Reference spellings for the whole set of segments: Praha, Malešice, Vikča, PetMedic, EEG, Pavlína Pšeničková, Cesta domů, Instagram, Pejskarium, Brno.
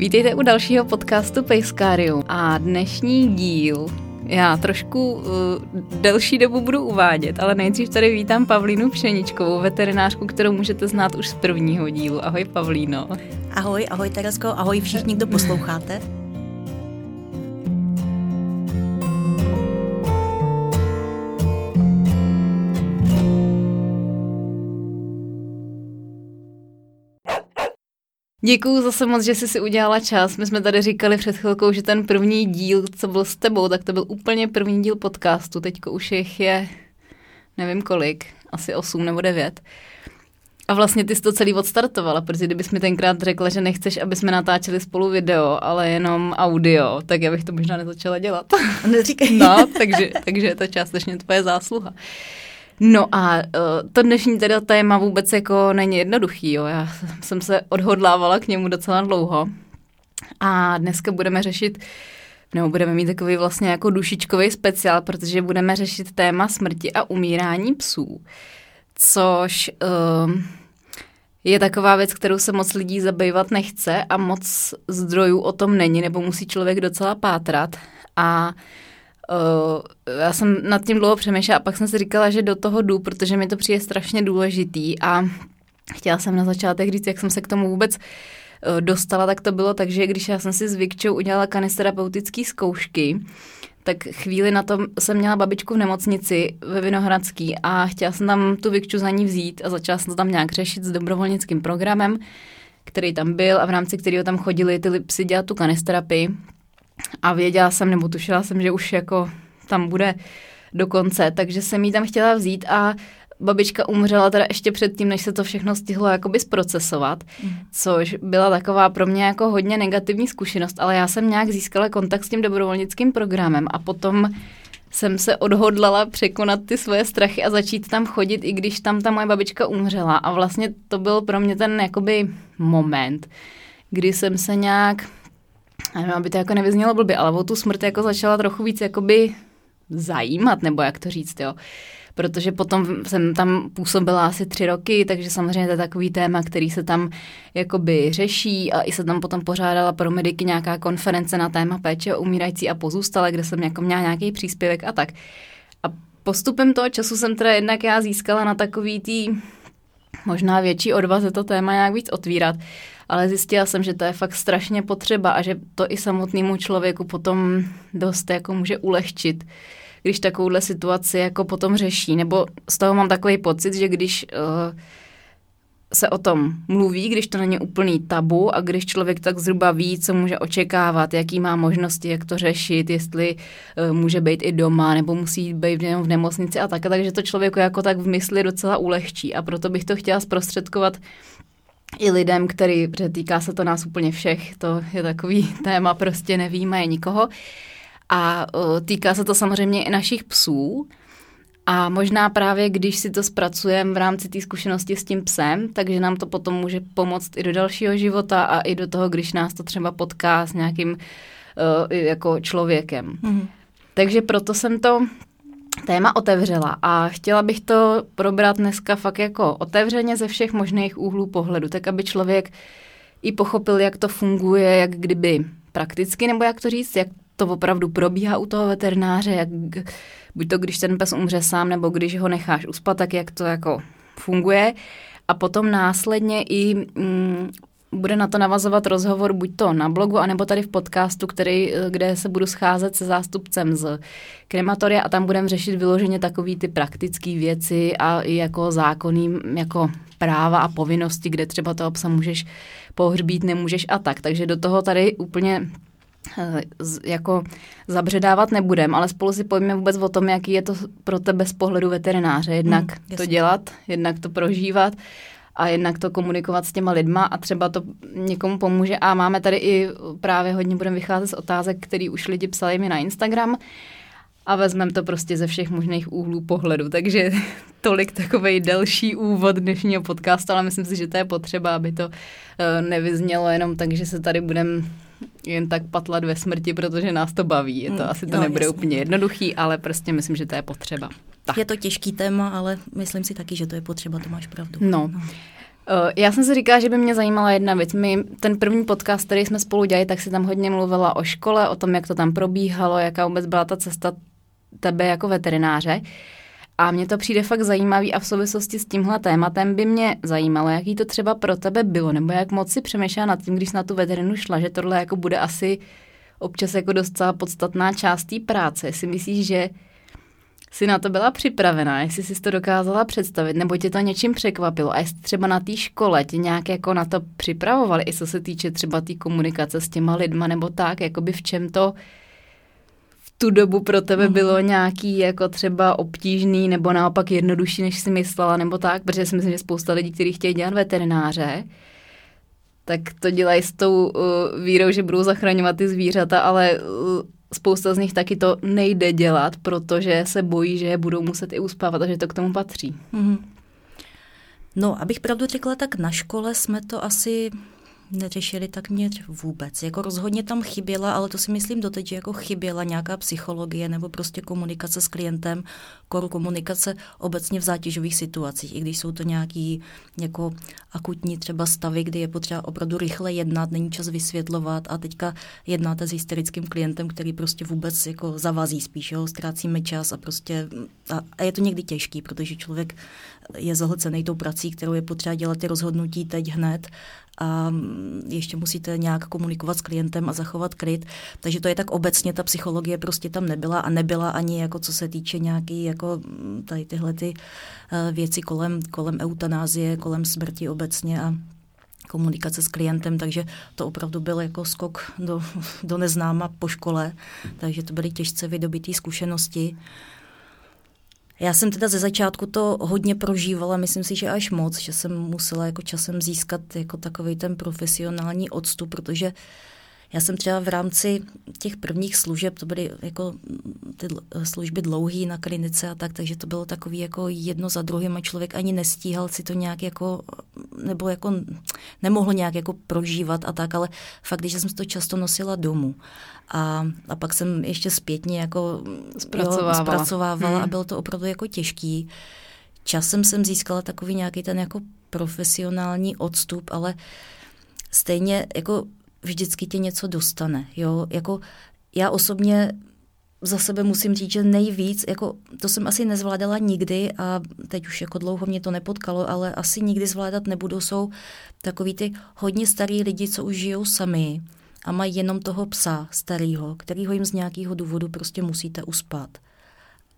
Vítejte u dalšího podcastu Pejskarium a dnešní díl já trošku delší dobu budu uvádět, ale nejdřív tady vítám Pavlínu Pšeničkovou, veterinářku, kterou můžete znát už z prvního dílu. Ahoj Pavlíno. Ahoj, ahoj Teresko, ahoj všichni, kdo posloucháte. Děkuju zase moc, že jsi si udělala čas. My jsme tady říkali před chvilkou, že ten první díl, co byl s tebou, tak to byl úplně první díl podcastu. Teďko už jich je, nevím kolik, asi 8 nebo 9. A vlastně ty jsi to celý odstartovala, protože kdybys mi tenkrát řekla, že nechceš, aby jsme natáčeli spolu video, ale jenom audio, tak já bych to možná nezačala dělat. Neříkej. No, takže je to částečně tvoje zásluha. No a to dnešní teda téma vůbec jako není jednoduchý, jo. Já jsem se odhodlávala k němu docela dlouho a dneska budeme řešit, nebo budeme mít takový vlastně jako dušičkový speciál, protože budeme řešit téma smrti a umírání psů, což je taková věc, kterou se moc lidí zabývat nechce a moc zdrojů o tom není, nebo musí člověk docela pátrat a já jsem nad tím dlouho přemýšlela a pak jsem si říkala, že do toho jdu, protože mi to přijde strašně důležitý a chtěla jsem na začátek říct, jak jsem se k tomu vůbec dostala, tak to bylo tak, že když já jsem si s Vikčou udělala kanisterapeutické zkoušky, tak chvíli na to jsem měla babičku v nemocnici ve Vinohradský a chtěla jsem tam tu Vikču za ní vzít a začala jsem to tam nějak řešit s dobrovolnickým programem, který tam byl a v rámci kterého tam chodili ty psy dělat tu kanisterapii. A věděla jsem, nebo tušila jsem, že už jako tam bude do konce, takže jsem jí tam chtěla vzít a babička umřela teda ještě předtím, než se to všechno stihlo jakoby zprocesovat, což byla taková pro mě jako hodně negativní zkušenost, ale já jsem nějak získala kontakt s tím dobrovolnickým programem a potom jsem se odhodlala překonat ty svoje strachy a začít tam chodit, i když tam ta moje babička umřela a vlastně to byl pro mě ten jakoby moment, kdy jsem se nějak... A nevím, aby to jako nevyznělo blbě, ale o tu smrt jako začala trochu víc jakoby zajímat, nebo jak to říct, jo. Protože potom jsem tam působila asi 3 roky, takže samozřejmě to je takový téma, který se tam jakoby řeší a i se tam potom pořádala pro mediky nějaká konference na téma péče o umírající a pozůstalé, kde jsem jako měla nějaký příspěvek a tak. A postupem toho času jsem teda jednak já získala na takový tý možná větší odvaze to téma nějak víc otvírat, ale zjistila jsem, že to je fakt strašně potřeba a že to i samotnému člověku potom dost jako může ulehčit, když takovouhle situaci jako potom řeší. Nebo z toho mám takový pocit, že když se o tom mluví, když to není úplný tabu a když člověk tak zhruba ví, co může očekávat, jaký má možnosti, jak to řešit, jestli může být i doma nebo musí být jenom v nemocnici a tak. Takže to člověku jako tak v mysli docela ulehčí a proto bych to chtěla zprostředkovat i lidem, který, protože týká se to nás úplně všech, to je takový téma, prostě nevíme nikoho. A týká se to samozřejmě i našich psů. A možná právě, když si to zpracujeme v rámci té zkušenosti s tím psem, takže nám to potom může pomoct i do dalšího života a i do toho, když nás to třeba potká s nějakým jako člověkem. Mm-hmm. Takže proto jsem to téma otevřela a chtěla bych to probrat dneska fakt jako otevřeně ze všech možných úhlů pohledu, tak aby člověk i pochopil, jak to funguje, jak kdyby prakticky, nebo jak to říct, jak to opravdu probíhá u toho veterináře, jak, buď to když ten pes umře sám, nebo když ho necháš uspat, tak jak to jako funguje. A potom následně i bude na to navazovat rozhovor buď to na blogu, anebo tady v podcastu, kde se budu scházet se zástupcem z krematoria a tam budeme řešit vyloženě takový ty praktické věci a i jako zákonný jako práva a povinnosti, kde třeba toho psa můžeš pohřbít, nemůžeš a tak. Takže do toho tady úplně jako zabředávat nebudem, ale spolu si pojďme vůbec o tom, jaký je to pro tebe z pohledu veterináře. Jednak to dělat, jednak to prožívat a jednak to komunikovat s těma lidma a třeba to někomu pomůže. A máme tady i právě hodně budeme vycházet z otázek, který už lidi psali mi na Instagram a vezmeme to prostě ze všech možných úhlů pohledu. Takže tolik takovej delší úvod dnešního podcastu, ale myslím si, že to je potřeba, aby to nevyznělo jenom tak, že se tady budeme jen tak patlat ve smrti, protože nás to baví. Je to asi to nebude jasný. Úplně jednoduchý, ale prostě myslím, že to je potřeba. Tak. Je to těžký téma, ale myslím si taky, že to je potřeba, to máš pravdu. No. Já jsem si říkala, že by mě zajímala jedna věc. My ten první podcast, který jsme spolu dělali, tak si tam hodně mluvila o škole, o tom, jak to tam probíhalo, jaká vůbec byla ta cesta tebe jako veterináře. A mně to přijde fakt zajímavý a v souvislosti s tímhle tématem by mě zajímalo, jaký to třeba pro tebe bylo, nebo jak moc si přemýšlela nad tím, když jsi na tu veterinu šla, že tohle jako bude asi občas jako docela podstatná část té práce. Jestli myslíš, že jsi na to byla připravená, jestli jsi to dokázala představit, nebo tě to něčím překvapilo a jestli třeba na té škole tě nějak jako na to připravovali, i co se týče třeba té komunikace s těma lidma nebo tak, jakoby v čem to v tu dobu pro tebe bylo nějaký jako třeba obtížný nebo naopak jednodušší, než jsi myslela nebo tak, protože si myslím, že spousta lidí, kteří chtějí dělat veterináře, tak to dělají s tou vírou, že budou zachraňovat ty zvířata, ale spousta z nich taky to nejde dělat, protože se bojí, že je budou muset i uspávat a že to k tomu patří. Mm-hmm. No, abych pravdu řekla, tak na škole jsme to asi neřešili tak měř vůbec. Jako rozhodně tam chyběla, ale to si myslím doteď, že jako chyběla nějaká psychologie nebo prostě komunikace s klientem, komunikace obecně v zátěžových situacích, i když jsou to nějaký jako akutní třeba stavy, kdy je potřeba opravdu rychle jednat, není čas vysvětlovat a teďka jednáte s hysterickým klientem, který prostě vůbec jako zavazí spíš, jo, ztrácíme čas a prostě a je to někdy těžký, protože člověk je zahlcený tou prací, kterou je potřeba dělat ty rozhodnutí teď hned a ještě musíte nějak komunikovat s klientem a zachovat klid. Takže to je tak obecně, ta psychologie prostě tam nebyla a nebyla ani jako co se týče nějaký jako tady tyhle ty věci kolem eutanázie, kolem smrti obecně a komunikace s klientem, takže to opravdu byl jako skok do neznáma po škole, takže to byly těžce vydobitý zkušenosti. Já jsem teda ze začátku to hodně prožívala, myslím si, že až moc, že jsem musela jako časem získat jako takový ten profesionální odstup, protože já jsem třeba v rámci těch prvních služeb, to byly jako ty služby dlouhý na klinice a tak, takže to bylo takový jako jedno za druhým a člověk ani nestíhal si to nějak jako, nebo jako nemohl nějak jako prožívat a tak, ale fakt, že jsem to často nosila domů. A pak jsem ještě zpětně jako zpracovávala a bylo to opravdu jako těžký. Časem jsem získala takový nějaký ten jako profesionální odstup, ale stejně jako vždycky tě něco dostane, jo, jako já osobně za sebe musím říct, že nejvíc, jako to jsem asi nezvládala nikdy a teď už jako dlouho mě to nepotkalo, ale asi nikdy zvládat nebudu, jsou takový ty hodně starý lidi, co už žijou sami a mají jenom toho psa starýho, kterýho jim z nějakého důvodu prostě musíte uspat.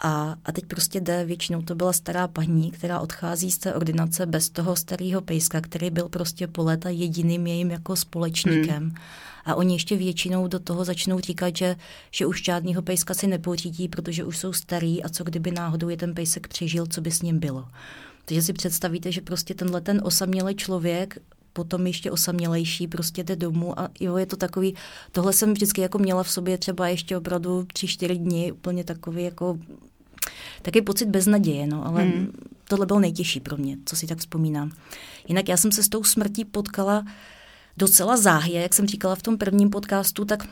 A teď prostě jde, většinou to byla stará paní, která odchází z té ordinace bez toho starého pejska, který byl prostě po léta jediným jejím jako společníkem. A oni ještě většinou do toho začnou říkat, že už žádného pejska si nepořídí, protože už jsou starý a co kdyby náhodou je ten pejsek přežil, co by s ním bylo. Takže si představíte, že prostě tenhle ten osamělý člověk, potom ještě osamělejší, prostě jde domů a jo, je to takový, tohle jsem vždycky jako měla v sobě třeba ještě opravdu 3-4 dny, úplně takový jako taky pocit beznaděje, no, ale tohle bylo nejtěžší pro mě, co si tak vzpomínám. Jinak já jsem se s tou smrtí potkala docela záhy, jak jsem říkala v tom prvním podcastu, tak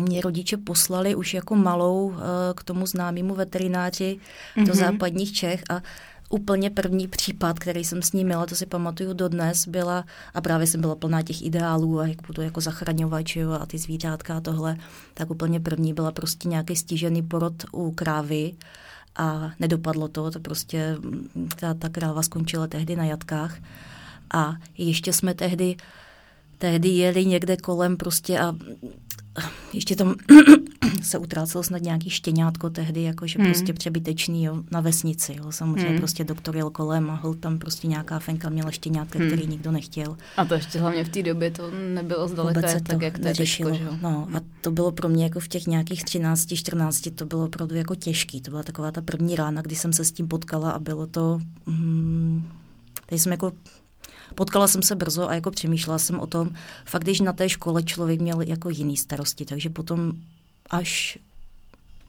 mě rodiče poslali už jako malou k tomu známému veterináři do západních Čech a úplně první případ, který jsem s ní měla, to si pamatuju dodnes, byla, a právě jsem byla plná těch ideálů a jak budu jako zachraňovač a ty zvířátka a tohle, tak úplně první byla prostě nějaký stížený porod u krávy a nedopadlo to, to prostě ta kráva skončila tehdy na jatkách a ještě jsme tehdy jeli někde kolem prostě a ještě tam se utrácelo snad nějaký štěňátko tehdy, jakože prostě přebytečný, jo, na vesnici, jo, samozřejmě prostě doktor jel kolem a hol tam prostě nějaká fenka měla štěňátka, který nikdo nechtěl. A to ještě hlavně v té době to nebylo zdaleka tak, jak to je teďko, že jo? No, a to bylo pro mě jako v těch nějakých 13, 14, to bylo opravdu jako těžký, to byla taková ta první rána, kdy jsem se s tím potkala a bylo to, teď jsem jako potkala jsem se brzo a jako přemýšlela jsem o tom, fakt, když na té škole člověk měl jako jiný starosti, takže potom až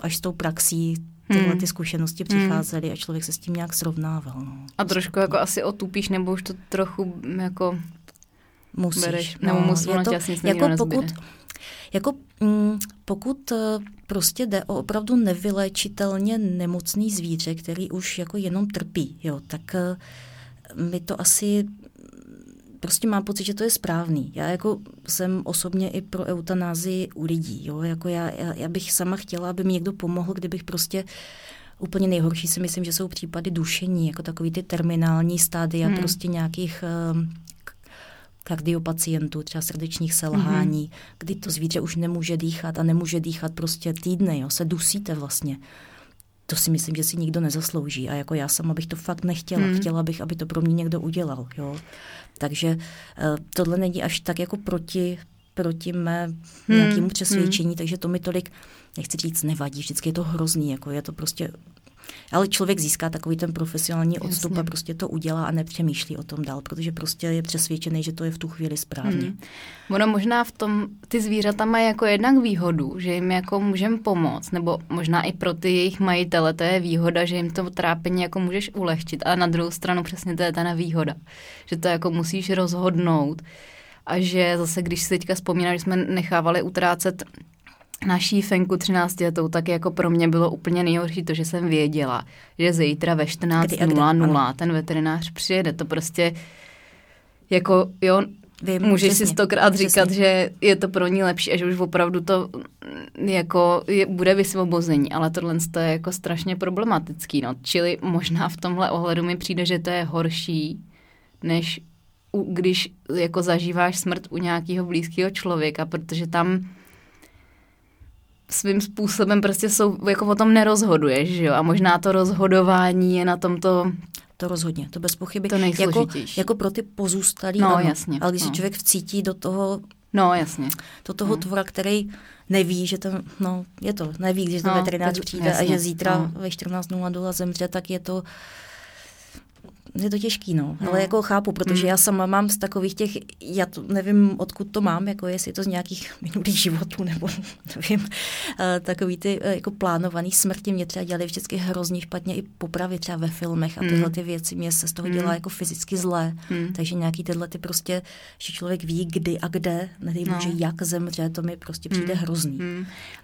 s tou praxí tyhle ty zkušenosti přicházely a člověk se s tím nějak srovnával. No. A trošku jako asi otupíš, nebo už to trochu jako musíš, bereš, nebo musíš, no, jako pokud prostě jde o opravdu nevyléčitelně nemocný zvíře, který už jako jenom trpí, jo, tak mi to asi prostě mám pocit, že to je správný. Já jako jsem osobně i pro eutanázii u lidí, jo, jako já bych sama chtěla, aby mi někdo pomohl, kdybych prostě úplně nejhorší si myslím, že jsou případy dušení, jako takový ty terminální stádia prostě nějakých kardiopacientů, třeba srdečních selhání, kdy to zvíře už nemůže dýchat a nemůže dýchat prostě týdny, jo, se dusíte vlastně. To si myslím, že si nikdo nezaslouží a jako já sama bych to fakt nechtěla. Chtěla bych, aby to pro mě někdo udělal, jo. Takže tohle není až tak jako proti mé nějakému přesvědčení, takže to mi tolik, nechci říct, nevadí, vždycky je to hrozný, jako je to prostě, ale člověk získá takový ten profesionální odstup a prostě to udělá a nepřemýšlí o tom dál, protože prostě je přesvědčený, že to je v tu chvíli správně. Ono možná v tom, ty zvířata mají jako jednak výhodu, že jim jako můžeme pomoct, nebo možná i pro ty jejich majitele to je výhoda, že jim to trápení jako můžeš ulehčit, ale na druhou stranu přesně to je ta nevýhoda, že to jako musíš rozhodnout. A že zase, když si teďka vzpomínám, že jsme nechávali utrácet naší Fenku 13letou, tak jako pro mě bylo úplně nejhorší to, že jsem věděla, že zítra ve 14:00 ten veterinář přijede. To prostě jako, jo, můžeš si 100krát říkat, že je to pro ní lepší a že už opravdu to jako bude vysvobození, ale tohle je jako strašně problematický, no. Čili možná v tomhle ohledu mi přijde, že to je horší, než když jako zažíváš smrt u nějakého blízkého člověka, protože tam svým způsobem prostě jsou, jako o tom nerozhoduješ, že jo? A možná to rozhodování je na tomto... To rozhodně, to bez pochyby. To nejsložitější. Jako pro ty pozůstalí, no, ano, jasně, ale když se člověk vcítí do toho... No, jasně. Do toho tvora, který neví, že tam, no, je to, neví, když ten veterinář přijde a že zítra ve 14:00 zemře, tak je to... Je to těžký, no. Ale jako chápu, protože já sama mám z takových těch, já to nevím, odkud to mám, jako jestli to z nějakých minulých životů, nebo nevím, takový ty jako plánovaný smrti mě třeba dělali vždycky hrozně špatně, i popravy třeba ve filmech a tyhle ty věci, mě se z toho dělá jako fyzicky zlé, takže nějaký tyhle ty prostě, že člověk ví kdy a kde, nevím, že jak zemře, to mi prostě přijde hrozný.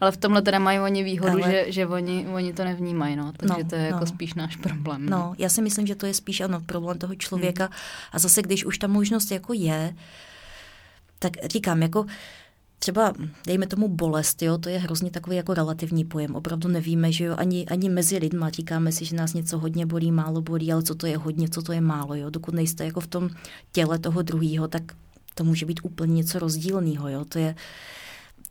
Ale v tomhle teda mají oni výhodu, ale... že oni to nevnímají, no, takže to je jako spíš náš problém. No, já si myslím, že to je spíš ano, problém toho člověka. A zase, když už ta možnost jako je, tak říkám, jako třeba, dejme tomu bolest, jo, to je hrozně takový jako relativní pojem. Opravdu nevíme, že jo, ani mezi lidma říkáme si, že nás něco hodně bolí, málo bolí, ale co to je hodně, co to je málo, jo. Dokud nejste jako v tom těle toho druhýho, tak to může být úplně něco rozdílného, jo.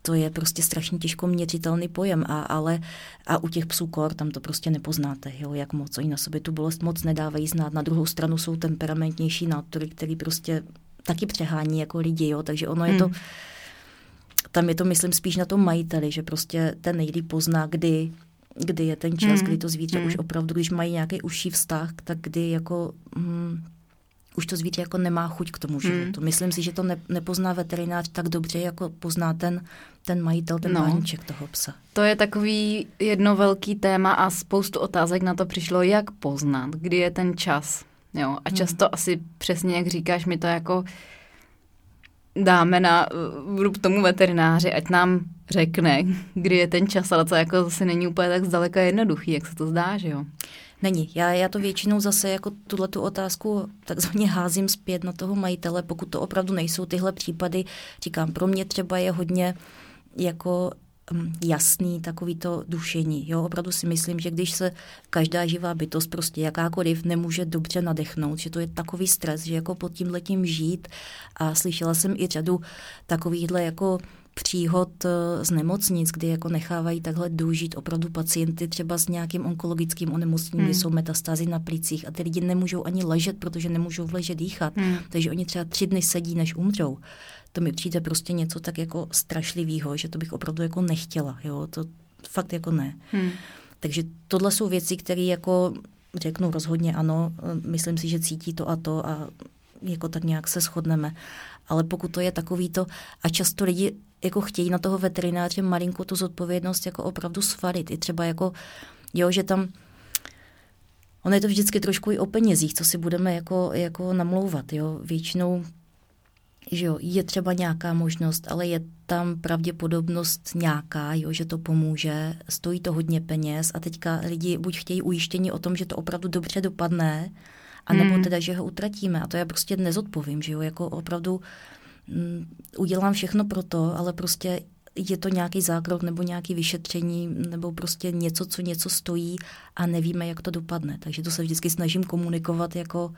To je prostě strašně těžko měřitelný pojem, ale u těch psů kor tam to prostě nepoznáte, jo, jak moc. Oni na sobě tu bolest moc nedávají znát. Na druhou stranu jsou temperamentnější nátory, který prostě taky přehání jako lidi, jo, takže ono je to, tam je to, myslím, spíš na tom majiteli, že prostě ten nejlíp pozná, kdy je ten čas, kdy to zvíře už opravdu, když mají nějaký užší vztah, tak kdy jako... už to zvíře jako nemá chuť k tomu životu. Myslím si, že to nepozná veterinář tak dobře, jako pozná ten majitel, ten páníček toho psa. To je takový jedno velký téma a spoustu otázek na to přišlo, jak poznat, kdy je ten čas. Jo? A často asi přesně, jak říkáš, my to jako dáme na vrub tomu veterináři, ať nám řekne, kdy je ten čas, ale to jako zase není úplně tak zdaleka jednoduchý, jak se to zdá, že jo? Není. Já to většinou zase jako tuhletu otázku takzvaně házím zpět na toho majitele, pokud to opravdu nejsou tyhle případy. Říkám, pro mě třeba je hodně jako jasný takový to dušení. Jo, opravdu si myslím, že když se každá živá bytost, prostě jakákoliv, nemůže dobře nadechnout, že to je takový stres, že jako pod tímhletím žít. A slyšela jsem i řadu takovýchhle jako příhod z nemocnic, kdy jako nechávají takhle důžít opravdu pacienty třeba s nějakým onkologickým onemocněním, kdy jsou metastázy na plicích a ty lidi nemůžou ani ležet, protože nemůžou v leže dýchat. Takže oni třeba 3 dny sedí, než umřou. To mi přijde prostě něco tak jako strašlivýho, že to bych opravdu jako nechtěla, jo, to fakt jako ne. Takže tohle jsou věci, které jako řeknu rozhodně ano, myslím si, že cítí to a jako tak nějak se shodneme. Ale pokud to je takový to, a často lidi jako chtějí na toho veterináře malinko tu zodpovědnost jako opravdu svalit. I třeba jako, jo, že tam, ono je to vždycky trošku i o penězích, co si budeme jako namlouvat, jo. Většinou, že jo, je třeba nějaká možnost, ale je tam pravděpodobnost nějaká, jo, že to pomůže, stojí to hodně peněz a teďka lidi buď chtějí ujištění o tom, že to opravdu dobře dopadne, a nebo teda, že ho utratíme. A to já prostě nezodpovím, že jo, jako opravdu udělám všechno pro to, ale prostě je to nějaký zákrok nebo nějaké vyšetření nebo prostě něco, co něco stojí a nevíme, jak to dopadne. Takže to se vždycky snažím komunikovat, jako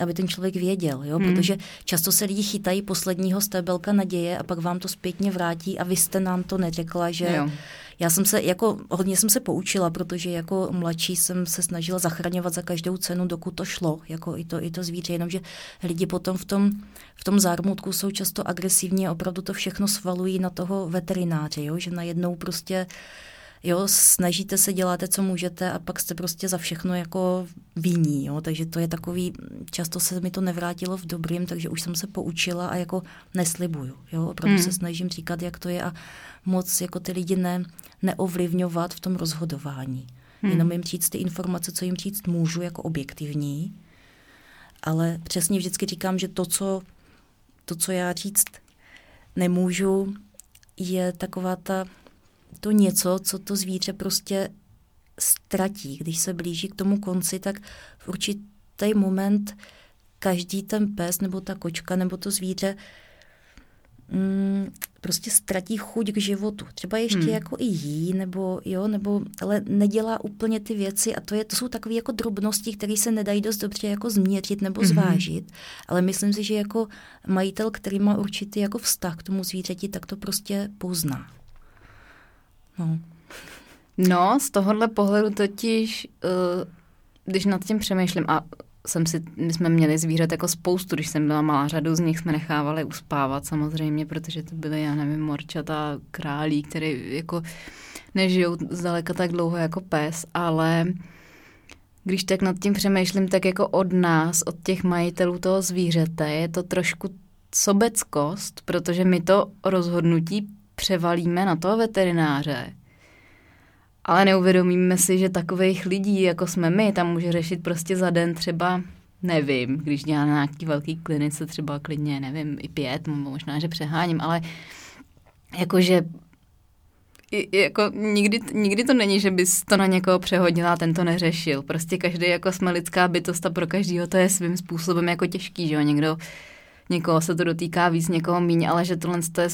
aby ten člověk věděl, jo? Protože často se lidi chytají posledního stébelka naděje a pak vám to zpětně vrátí a vy jste nám to neřekla, že jo. Já jsem se, jako hodně jsem se poučila, protože jako mladší jsem se snažila zachraňovat za každou cenu, dokud to šlo, jako i to zvíře, jenomže lidi potom v tom zármutku jsou často agresivní a opravdu to všechno svalují na toho veterináře, jo? Že najednou prostě jo, snažíte se, děláte, co můžete a pak jste prostě za všechno jako vinní, jo, takže to je takový, často se mi to nevrátilo v dobrým, takže už jsem se poučila a jako neslibuju, jo, opravdu se snažím říkat, jak to je a moc jako ty lidi neovlivňovat v tom rozhodování. Jenom jim říct ty informace, co jim říct můžu, jako objektivní, ale přesně vždycky říkám, že to, co já říct nemůžu, je taková to něco, co to zvíře prostě ztratí. Když se blíží k tomu konci, tak v určitý moment každý ten pes nebo ta kočka nebo to zvíře prostě ztratí chuť k životu. Třeba ještě jako i jí, nebo, ale nedělá úplně ty věci a to jsou takové jako drobnosti, které se nedají dost dobře jako změřit nebo zvážit, ale myslím si, že jako majitel, který má určitý jako vztah k tomu zvířeti, tak to prostě pozná. No, z tohohle pohledu totiž, když nad tím přemýšlím, a my jsme měli zvířat jako spoustu, když jsem byla malá, řadu z nich jsme nechávali uspávat samozřejmě, protože to byly, já nevím, morčata, králí, které jako nežijou zdaleka tak dlouho jako pes, ale když tak nad tím přemýšlím, tak jako od nás, od těch majitelů toho zvířete, je to trošku sobeckost, protože my to rozhodnutí převalíme na toho veterináře. Ale neuvědomíme si, že takových lidí, jako jsme my, tam může řešit prostě za den třeba, nevím, když dělá na nějaký velký klinice třeba klidně, nevím, i 5, možná, že přeháním, ale jakože jako nikdy to není, že bys to na někoho přehodila a ten to neřešil. Prostě každý, jako jsme lidská bytost a pro každýho to je svým způsobem jako těžký, že jo, někoho se to dotýká víc, někoho míň, ale že tohle je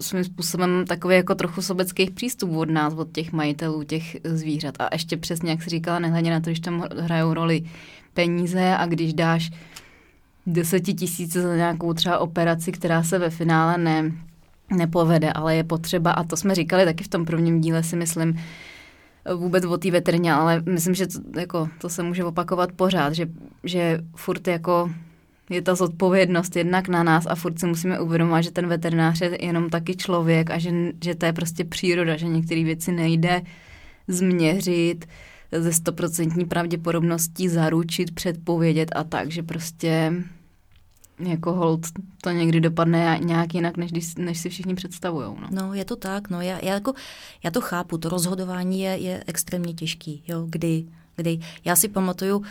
svým způsobem takový jako trochu sobeckých přístupů od nás, od těch majitelů, těch zvířat. A ještě přesně, jak jsi říkala, nehledě na to, když tam hrajou roli peníze a když dáš 10 000 za nějakou třeba operaci, která se ve finále nepovede, ale je potřeba, a to jsme říkali taky v tom prvním díle, si myslím, vůbec o té veterině, ale myslím, že to se může opakovat pořád, že furt jako je ta zodpovědnost jednak na nás a furt si musíme uvědomovat, že ten veterinář je jenom taky člověk a že to je prostě příroda, že některé věci nejde změřit ze 100% pravděpodobností, zaručit, předpovědět a tak, že prostě jako hold to někdy dopadne nějak jinak, než si všichni představujou. No, je to tak, no já to chápu, to rozhodování je extrémně těžký, jo, kdy já si pamatuju,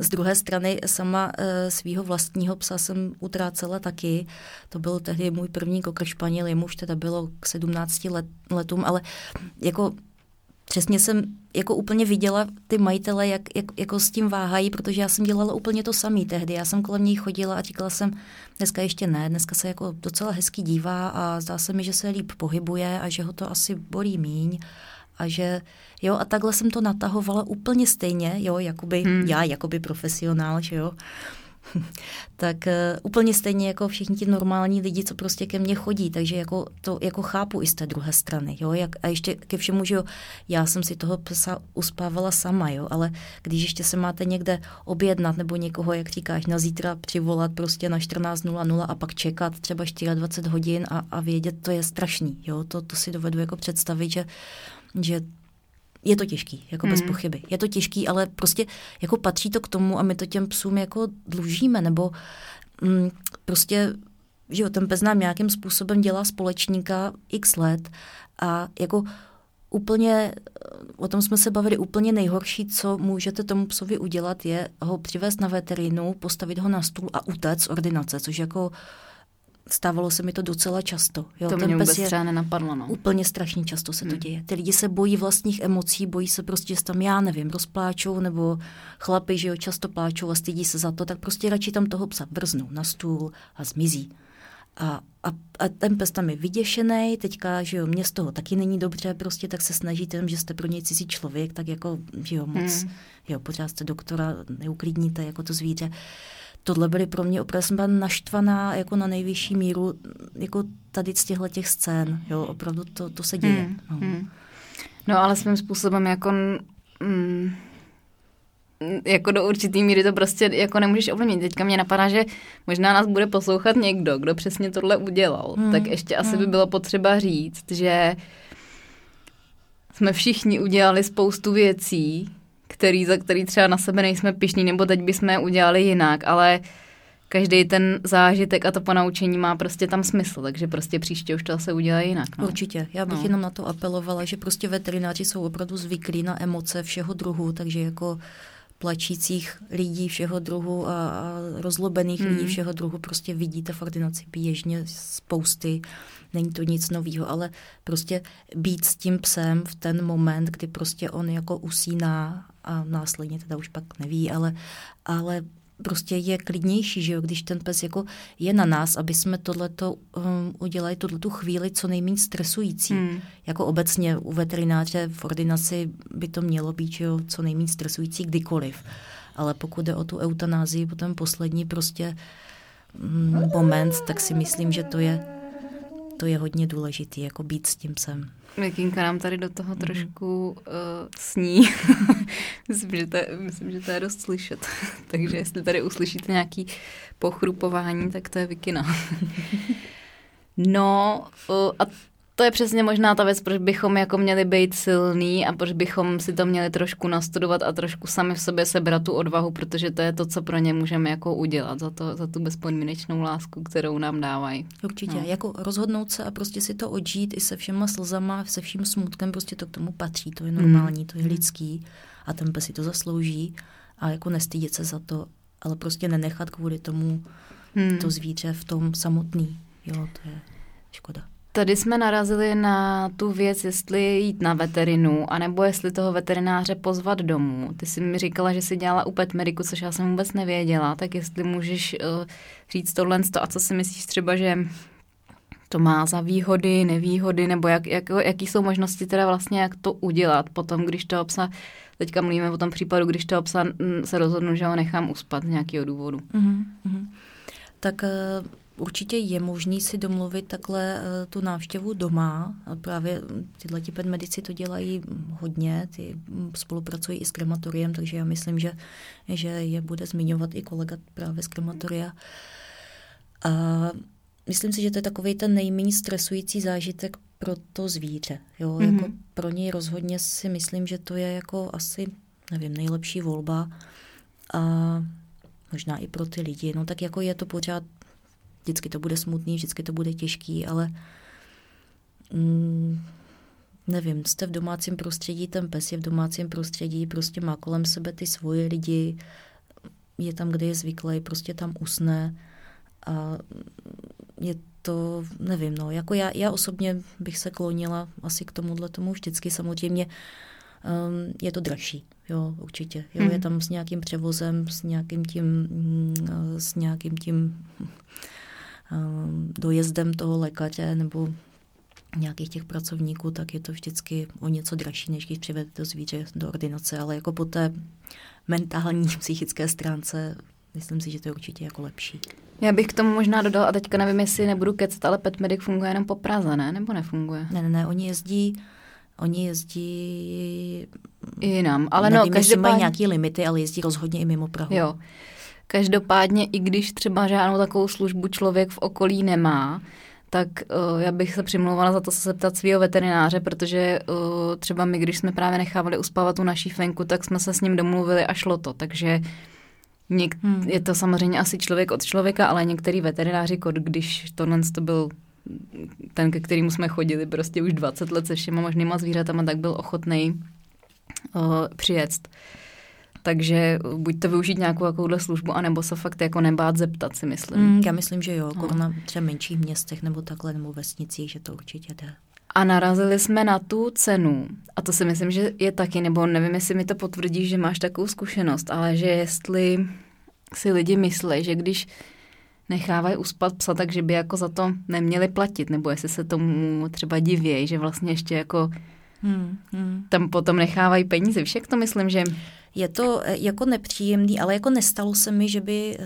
z druhé strany sama svýho vlastního psa jsem utrácela taky. To byl tehdy můj první kokr španěl, jemu už teda bylo k 17 letům, ale jako přesně jsem jako úplně viděla ty majitele, jak jako s tím váhají, protože já jsem dělala úplně to samý tehdy. Já jsem kolem něj chodila a říkala jsem, dneska ještě ne, dneska se jako docela hezky dívá a zdá se mi, že se líp pohybuje a že ho to asi bolí míň. A že, jo, a takhle jsem to natahovala úplně stejně, jo, jakoby, já jakoby profesionál, že jo, tak úplně stejně jako všichni ti normální lidi, co prostě ke mně chodí, takže jako to jako chápu i z té druhé strany, jo, a ještě ke všemu, že jo, já jsem si toho psa uspávala sama, jo, ale když ještě se máte někde objednat nebo někoho, jak říkáš, na zítra přivolat prostě na 14:00 a pak čekat třeba 24 hodin a vědět, to je strašný, jo, to si dovedu jako představit, že je to těžký, jako bez pochyby. Je to těžký, ale prostě jako patří to k tomu a my to těm psům jako dlužíme, nebo prostě, že jo, ten pes nám nějakým způsobem dělá společníka x let a jako úplně, o tom jsme se bavili, úplně nejhorší, co můžete tomu psovi udělat, je ho přivést na veterinu, postavit ho na stůl a utéct z ordinace, což jako stávalo se mi to docela často. Jo? To mě vůbec třeba nenapadlo. No. Úplně strašně často se to děje. Ty lidi se bojí vlastních emocí, bojí se prostě, že tam, já nevím, rozpláčou, nebo chlapi, že jo, často pláčou a stydí se za to, tak prostě radši tam toho psa vrznou na stůl a zmizí. A ten pes tam je vyděšený, teďka, že jo, mě z toho taky není dobře, prostě tak se snaží tím, že jste pro něj cizí člověk, tak jako, že jo, moc, jo, pořád jste doktora, neuklidníte jako to zvíře. Tohle byly pro mě opravdu, jsem byla naštvaná jako na nejvyšší míru, jako tady z těchto scén, jo, opravdu to se děje. No ale svým způsobem jako do určitý míry to prostě jako nemůžeš ovlivnit. Teďka mě napadá, že možná nás bude poslouchat někdo, kdo přesně tohle udělal. Tak ještě asi by bylo potřeba říct, že jsme všichni udělali spoustu věcí, za který třeba na sebe nejsme pyšní, nebo teď bychom je udělali jinak, ale každý ten zážitek a to ponaučení má prostě tam smysl, takže prostě příště už to se udělá jinak. No? Určitě. Já bych jenom na to apelovala, že prostě veterináři jsou opravdu zvyklí na emoce všeho druhu, takže jako plačících lidí všeho druhu a rozlobených lidí všeho druhu prostě vidíte v ordinaci běžně spousty. Není to nic novýho, ale prostě být s tím psem v ten moment, kdy prostě on jako usíná a následně teda už pak neví, ale prostě je klidnější, že jo, když ten pes jako je na nás, aby jsme tohleto udělali, tu chvíli co nejméně stresující. Jako obecně u veterináře v ordinaci by to mělo být, že jo, co nejméně stresující kdykoliv. Ale pokud jde o tu eutanázii, potom poslední prostě moment, tak si myslím, že to je hodně důležitý, jako být s tím psem. Mikinka nám tady do toho trošku sní. Myslím, že to je dost slyšet. Takže jestli tady uslyšíte nějaký pochrupování, tak to je Vikina. No a to je přesně možná ta věc, proč bychom jako měli být silný a proč bychom si to měli trošku nastudovat a trošku sami v sobě sebrat tu odvahu, protože to je to, co pro ně můžeme jako udělat za tu bezpodmínečnou lásku, kterou nám dávají. Určitě, jako rozhodnout se a prostě si to odžít i se všema slzama, se vším smutkem, prostě to k tomu patří, to je normální, to je lidský a ten pes si to zaslouží a jako nestydět se za to, ale prostě nenechat kvůli tomu to zvíře v tom samotný, jo, to je škoda. Tady jsme narazili na tu věc, jestli jít na veterinu, anebo jestli toho veterináře pozvat domů. Ty jsi mi říkala, že jsi dělala u PetMedicu, což já jsem vůbec nevěděla, tak jestli můžeš říct tohle a co si myslíš třeba, že to má za výhody, nevýhody, nebo jaký jsou možnosti teda vlastně, jak to udělat potom, když toho psa, teďka mluvíme o tom případu, když toho psa se rozhodnu, že ho nechám uspat z nějakého důvodu. Tak... Určitě je možný si domluvit takhle tu návštěvu doma. Právě tyhleti PetMedici to dělají hodně, ty spolupracují i s krematoriem, takže já myslím, že je bude zmiňovat i kolega právě z krematoria. A myslím si, že to je takový ten nejméně stresující zážitek pro to zvíře. Jo? Jako pro něj rozhodně si myslím, že to je jako asi, nevím, nejlepší volba. A možná i pro ty lidi. No tak jako je to pořád, vždycky to bude smutný, vždycky to bude těžký, ale nevím, jste v domácím prostředí, ten pes je v domácím prostředí, prostě má kolem sebe ty svoje lidi, je tam, kde je zvyklý, prostě tam usne a je to, nevím, no, jako já osobně bych se klonila asi k tomuhle tomu vždycky, samozřejmě je to dražší, jo, určitě, jo, je tam s nějakým převozem, s nějakým tím dojezdem toho lékaře nebo nějakých těch pracovníků, tak je to vždycky o něco dražší, než když přivedete to zvíře do ordinace, ale jako po té mentální, psychické stránce myslím si, že to je určitě jako lepší. Já bych k tomu možná dodala, a teďka nevím, jestli nebudu kecat, ale PetMedic funguje jenom po Praze, ne? Nebo nefunguje? Ne, oni jezdí jinam, ale nevím, no, každopádně mají nějaký limity, ale jezdí rozhodně i mimo Prahu. Jo. Každopádně, i když třeba žádnou takovou službu člověk v okolí nemá, tak já bych se přimlouvala za to se zeptat svého veterináře, protože třeba my, když jsme právě nechávali uspávat tu naší Fenku, tak jsme se s ním domluvili a šlo to. Takže je to samozřejmě asi člověk od člověka, ale některý veterináři, když tohle to byl ten, ke kterému jsme chodili prostě už 20 let se všema možnýma zvířatama, tak byl ochotnej přijet. Takže buď to využít nějakou takovouhle službu, anebo se fakt jako nebát zeptat, si myslím. Já myslím, že jo, jako na třeba menších městech nebo takhle, nebo vesnicích, že to určitě jde. A narazili jsme na tu cenu. A to si myslím, že je taky, nebo nevím, jestli mi to potvrdíš, že máš takovou zkušenost, ale že jestli si lidi myslí, že když nechávají uspat psa, takže by jako za to neměli platit, nebo jestli se tomu třeba divějí, že vlastně ještě jako tam potom nechávají peníze. Však to myslím, že... Je to jako nepříjemný, ale jako nestalo se mi, že by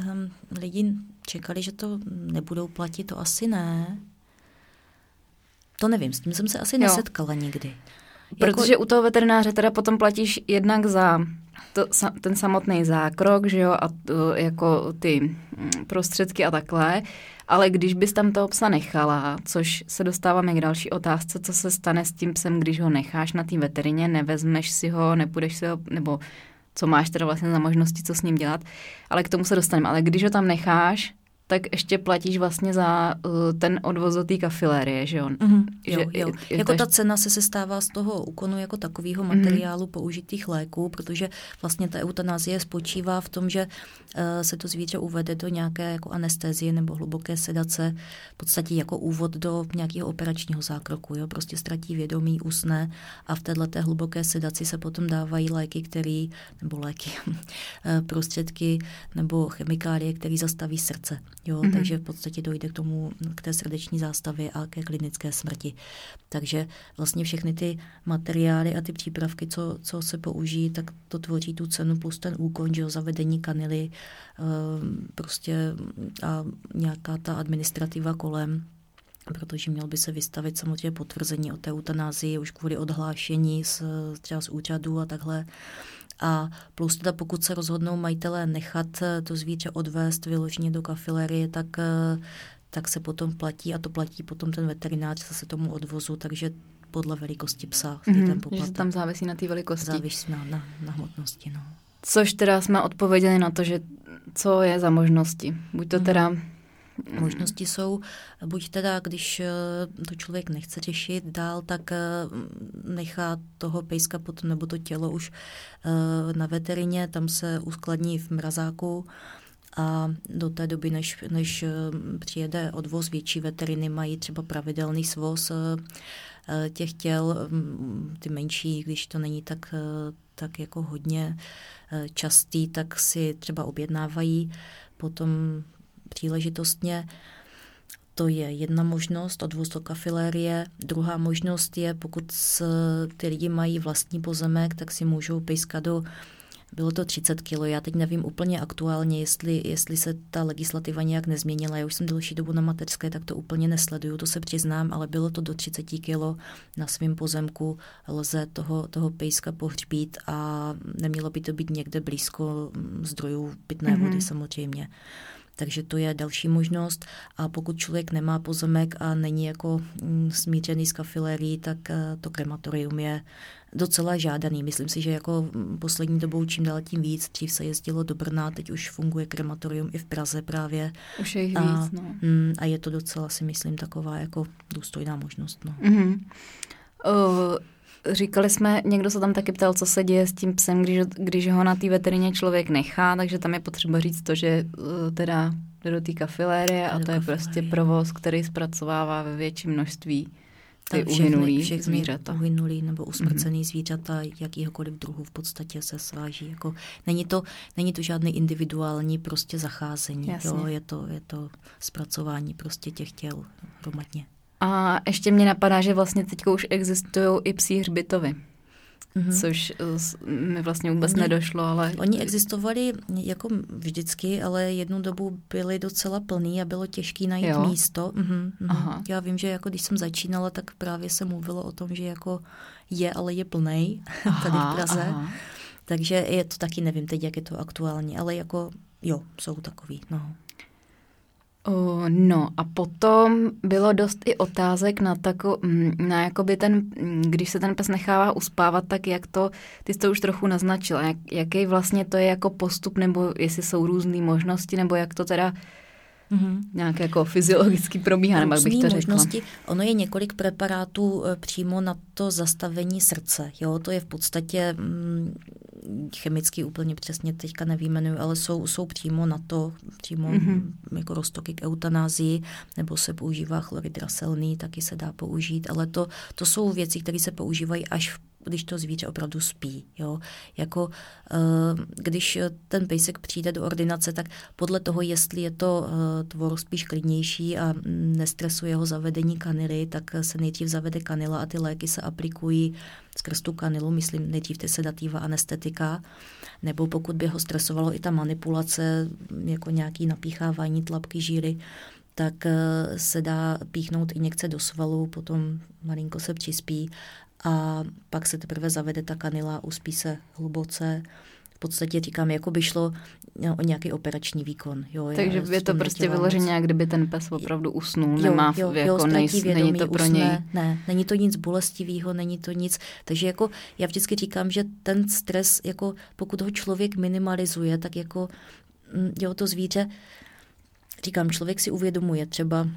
lidi čekali, že to nebudou platit, to asi ne. To nevím, s tím jsem se asi nesetkala nikdy. Protože jako... u toho veterináře teda potom platíš jednak za ten samotný zákrok, že jo, a jako ty prostředky a takhle, ale když bys tam toho psa nechala, což se dostáváme k další otázce, co se stane s tím psem, když ho necháš na té veterině, nevezmeš si ho, nepůjdeš si ho, nebo co máš teda vlastně za možnosti, co s ním dělat, ale k tomu se dostaneme. Ale když ho tam necháš, tak ještě platíš vlastně za ten odvoz do té kafilérie, že jo? Jo. Jako ta cena se sestává z toho úkonu jako takového materiálu použitých léků, protože vlastně ta eutanazie spočívá v tom, že se to zvíře uvede do nějaké jako anestezie nebo hluboké sedace, v podstatě jako úvod do nějakého operačního zákroku, jo? Prostě ztratí vědomí, usne a v této hluboké sedaci se potom dávají léky, prostředky nebo chemikálie, které zastaví srdce. Jo, takže v podstatě dojde k té srdeční zástavě a ke klinické smrti. Takže vlastně všechny ty materiály a ty přípravky, co se použijí, tak to tvoří tu cenu plus ten úkon, že jo, zavedení kanily, prostě a nějaká ta administrativa kolem, protože měl by se vystavit samozřejmě potvrzení o té eutanázii už kvůli odhlášení třeba z úřadu a takhle. A plus teda pokud se rozhodnou majitelé nechat to zvíře odvést vyloženě do kafilérie, tak se potom platí a to platí potom ten veterinář zase tomu odvozu, takže podle velikosti psa. Ten poplatek. Že tam závisí na té velikosti. Závisí na hmotnosti, no. Což teda jsme odpověděli na to, že co je za možnosti. Buď to teda... Možnosti jsou, buď teda, když to člověk nechce řešit dál, tak nechá toho pejska potom, nebo to tělo už na veterině, tam se uskladní v mrazáku a do té doby, než přijede odvoz, větší veteriny mají třeba pravidelný svoz těch těl, ty menší, když to není tak jako hodně častý, tak si třeba objednávají potom příležitostně. To je jedna možnost, odvoz do kafilérie. Druhá možnost je, pokud ty lidi mají vlastní pozemek, tak si můžou pejska bylo to 30 kg. Já teď nevím úplně aktuálně, jestli se ta legislativa nějak nezměnila. Já už jsem delší dobu na mateřské, tak to úplně nesleduju, to se přiznám, ale bylo to do 30 kg na svém pozemku. Lze toho pejska pohřbít a nemělo by to být někde blízko zdrojů pitné vody samozřejmě. Takže to je další možnost a pokud člověk nemá pozemek a není jako smířený s kafilérií, tak to krematorium je docela žádaný. Myslím si, že jako poslední dobou čím dál tím víc, dřív se jezdilo do Brna, teď už funguje krematorium i v Praze právě. Už je jich víc, no. A je to docela, si myslím, taková jako důstojná možnost, no. Říkali jsme, někdo se tam taky ptal, co se děje s tím psem, když ho na té veterině člověk nechá, takže tam je potřeba říct to, že teda jde do té kafilérie a to je prostě provoz, který zpracovává ve větším množství ty uhynulý zvířata. Uhynulý nebo usmrcený zvířata jakýhokoliv druhu v podstatě se sváží. Jako, není to žádný individuální prostě zacházení. Jo, je to zpracování prostě těch těl hromadně. A ještě mě napadá, že vlastně teď už existují i psí hřbitovy, což mi vlastně vůbec nedošlo, ale... Oni existovali jako vždycky, ale jednu dobu byli docela plný a bylo těžké najít místo. Já vím, že jako když jsem začínala, tak právě se mluvilo o tom, že jako ale je plnej tady v Praze. Aha. Takže je to taky, nevím teď, jak je to aktuální, ale jako jo, jsou takový, no. No a potom bylo dost i otázek na jakoby když se ten pes nechává uspávat, tak jak to, ty jsi to už trochu naznačila, jaký vlastně to je jako postup, nebo jestli jsou různé možnosti, nebo jak to teda nějak jako fyziologicky probíhá, nebo jak bych to řekla. Možnosti, ono je několik preparátů přímo na to zastavení srdce, jo, to je v podstatě... chemicky úplně přesně teďka nevyjmenuju, ale jsou přímo na to, přímo jako roztoky k eutanázii, nebo se používá chloridraselný, taky se dá použít, ale to jsou věci, které se používají až když to zvíře opravdu spí. Jo? Jako, když ten pejsek přijde do ordinace, tak podle toho, jestli je to tvor spíš klidnější a nestresuje ho zavedení kanily, tak se nejdřív zavede kanila a ty léky se aplikují skrz tu kanilu, myslím nejdřív ty sedativa, anestetika, nebo pokud by ho stresovalo i ta manipulace, jako nějaký napíchávání tlapky žíly, tak se dá píchnout injekce do svalů, potom malinko se přispí a pak se teprve zavede ta kanila, uspí se hluboce. V podstatě říkám, jako by šlo o nějaký operační výkon. Jo, takže je to prostě vyloženě, jak kdyby ten pes opravdu usnul, není to pro usne, něj. Ne, není to nic bolestivého, není to nic. Takže jako já vždycky říkám, že ten stres, jako pokud ho člověk minimalizuje, tak jako jo, to zvíře, říkám, člověk si uvědomuje třeba,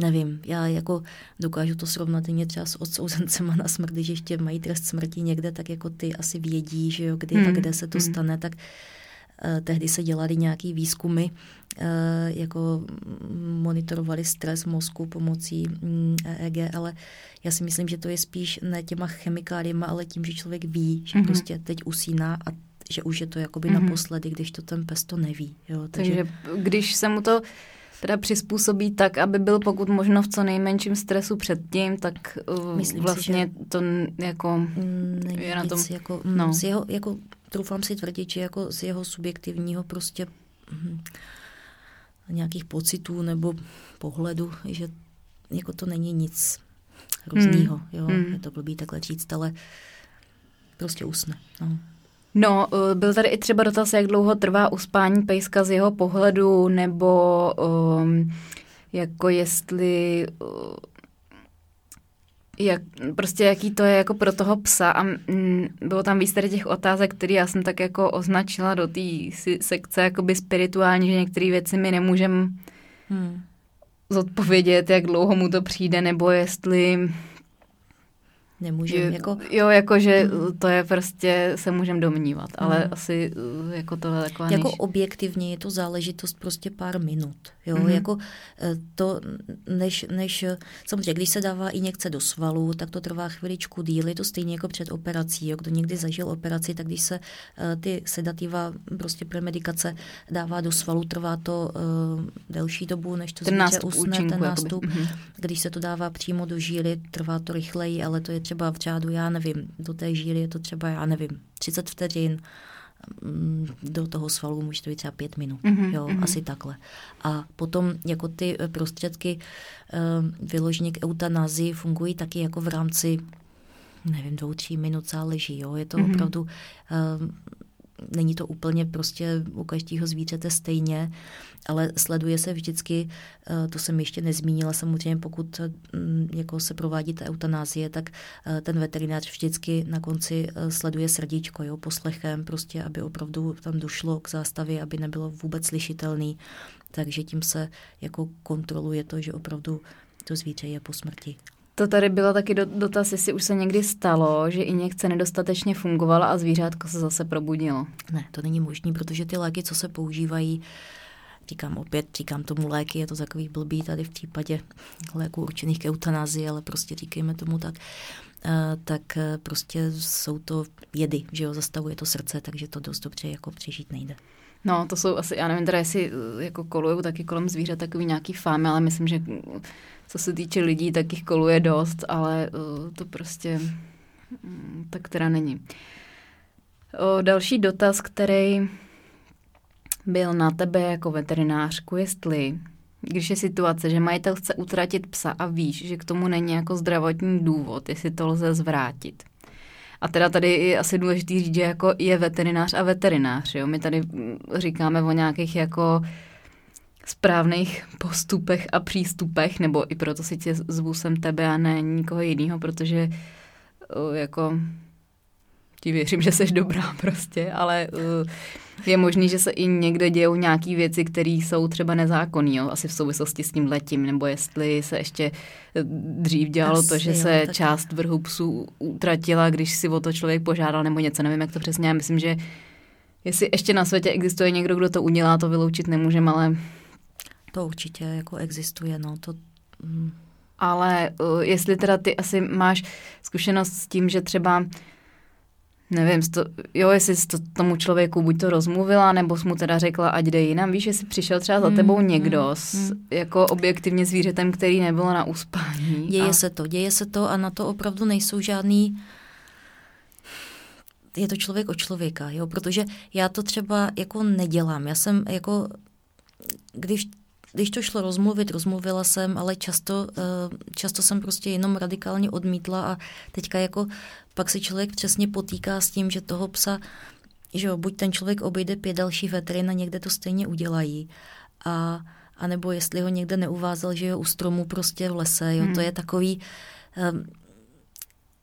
nevím, já jako dokážu to srovnat jině třeba s odsouzencema na smrt, když ještě mají trest smrti někde, tak jako ty asi vědí, že jo, kdy a kde se to stane, tak tehdy se dělali nějaký výzkumy, jako monitorovali stres mozku pomocí EEG, ale já si myslím, že to je spíš ne těma chemikáliema, ale tím, že člověk ví, že prostě teď usíná a že už je to jakoby naposledy, když to ten pes to neví. Jo, takže když se mu to teda přizpůsobí tak, aby byl pokud možno v co nejmenším stresu předtím, tak myslím vlastně si, že to jako je na tom. Jako, z jeho, jako, troufám si tvrdit, že jako z jeho subjektivního prostě nějakých pocitů nebo pohledu, že jako to není nic různýho. Jo? Je to blbý takhle říct, ale prostě usne. No, byl tady i třeba dotaz, jak dlouho trvá uspání pejska z jeho pohledu, nebo jako jestli, prostě jaký to je jako pro toho psa. A bylo tam víc tady těch otázek, které já jsem tak jako označila do té sekce jakoby spirituální, že některé věci my nemůžeme zodpovědět, jak dlouho mu to přijde, nebo jestli nemůžeme, jako jo, jakože to je prostě, se můžeme domnívat, ale asi jako to taková jako objektivně je to záležitost prostě pár minut, jo, jako to, než samozřejmě, když se dává injekce do svalů, tak to trvá chviličku díl, je to stejně jako před operací, jo, kdo někdy zažil operaci, tak když se ty sedativa, prostě premedikace dává do svalů, trvá to delší dobu, než to zvíře usne, ten nástup, když se to dává přímo do žíly, trvá to rychleji, ale to je třeba v řádu, já nevím, do té žíly je to třeba, 30 vteřin, do toho svalu může to být třeba 5 minut, asi takhle. A potom jako ty prostředky vyloženě k eutanazii fungují taky jako v rámci, 2-3 minut záleží, jo, je to opravdu, není to úplně prostě u každého zvířete stejně, ale sleduje se vždycky, to jsem ještě nezmínila, samozřejmě pokud jako se provádí ta eutanázie, tak ten veterinář vždycky na konci sleduje srdíčko, jo, poslechem prostě, aby opravdu tam došlo k zástavě, aby nebylo vůbec slyšitelný, takže tím se jako kontroluje to, že opravdu to zvíře je po smrti. To tady byla taky dotaz, jestli už se někdy stalo, že injekce nedostatečně fungovala a zvířátko se zase probudilo. Ne, to není možný, protože ty léky, co se používají, říkám tomu léky, je to takový blbý tady v případě léků určených k eutanazii, ale prostě říkejme tomu tak prostě jsou to jedy, že jo, zastavuje to srdce, takže to dost dobře jako přežít nejde. No, to jsou asi, já nevím, teda jestli jako kolujou taky kolem zvířat takový nějaký fámy, ale myslím, že co se týče lidí, tak jich koluje dost, ale to prostě tak teda není. Další dotaz, který byl na tebe jako veterinářku, jestli, když je situace, že majitel chce utratit psa a víš, že k tomu není jako zdravotní důvod, jestli to lze zvrátit. A teda tady je asi důležitý říct, že jako je veterinář a veterinář, jo. My tady říkáme o nějakých jako správných postupech a přístupech, nebo i proto si tě zvu sem tebe a ne nikoho jiného, protože jako ti věřím, že seš dobrá prostě, ale je možný, že se i někde dějou nějaký věci, které jsou třeba nezákonné, jo? Asi v souvislosti s tím letím, nebo jestli se ještě dřív dělalo asi, to, že se tak... část vrhu psů utratila, když si o to člověk požádal, nebo něco, nevím, jak to přesně, já myslím, že jestli ještě na světě existuje někdo, kdo to udělá, to vyloučit nemůžeme, ale... To určitě jako existuje, no to... Ale jestli teda ty asi máš zkušenost s tím, že třeba, nevím, jestli jsi to tomu člověku buď to rozmluvila, nebo jsi mu teda řekla, ať jde jinam, víš, jestli přišel třeba za tebou někdo s jako objektivně zvířetem, který nebylo na uspání. Děje se to a na to opravdu nejsou žádný... Je to člověk od člověka, jo, protože já to třeba jako nedělám. Já jsem jako, když to šlo rozmluvit, rozmluvila jsem, ale často jsem prostě jenom radikálně odmítla a teďka jako pak se člověk přesně potýká s tím, že toho psa, že jo, buď ten člověk obejde 5 dalších veterin a někde to stejně udělají a nebo jestli ho někde neuvázal, že jo, u stromu prostě v lese, jo, to je takový...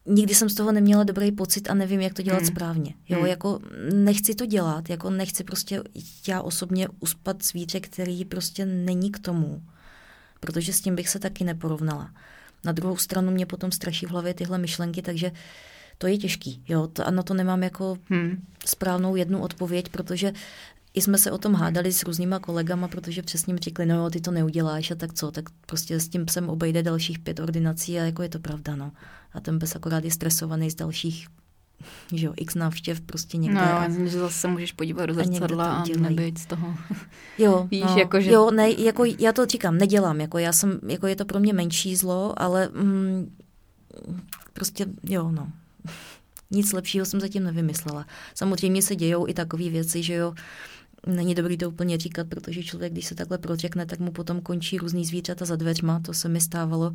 Nikdy jsem z toho neměla dobrý pocit a nevím, jak to dělat správně. Jo, jako nechci to dělat, jako nechci prostě já osobně uspat zvíře, který prostě není k tomu, protože s tím bych se taky neporovnala. Na druhou stranu mě potom straší v hlavě tyhle myšlenky, takže to je těžký. Jo, a na to nemám jako správnou jednu odpověď, protože i jsme se o tom hádali s různýma kolegama, protože přesně mi řekli, no ty to neuděláš a tak co, tak prostě s tím psem obejde dalších 5 ordinací a jako je to pravda, no. A ten pes akorát je stresovaný z dalších, že jo, x návštěv prostě někde. No, já myslím, že zase můžeš podívat do zrcadla a nebejt z toho. Jo, víš, no, jako, že... jo, ne, jako já to říkám, nedělám, jako já jsem, jako je to pro mě menší zlo, ale prostě, jo, no. Nic lepšího jsem zatím nevymyslela. Samozřejmě se dějou i takové věci, že jo, není dobrý to úplně říkat, protože člověk, když se takhle prořekne, tak mu potom končí různý zvířata za dveřma, to se mi stávalo.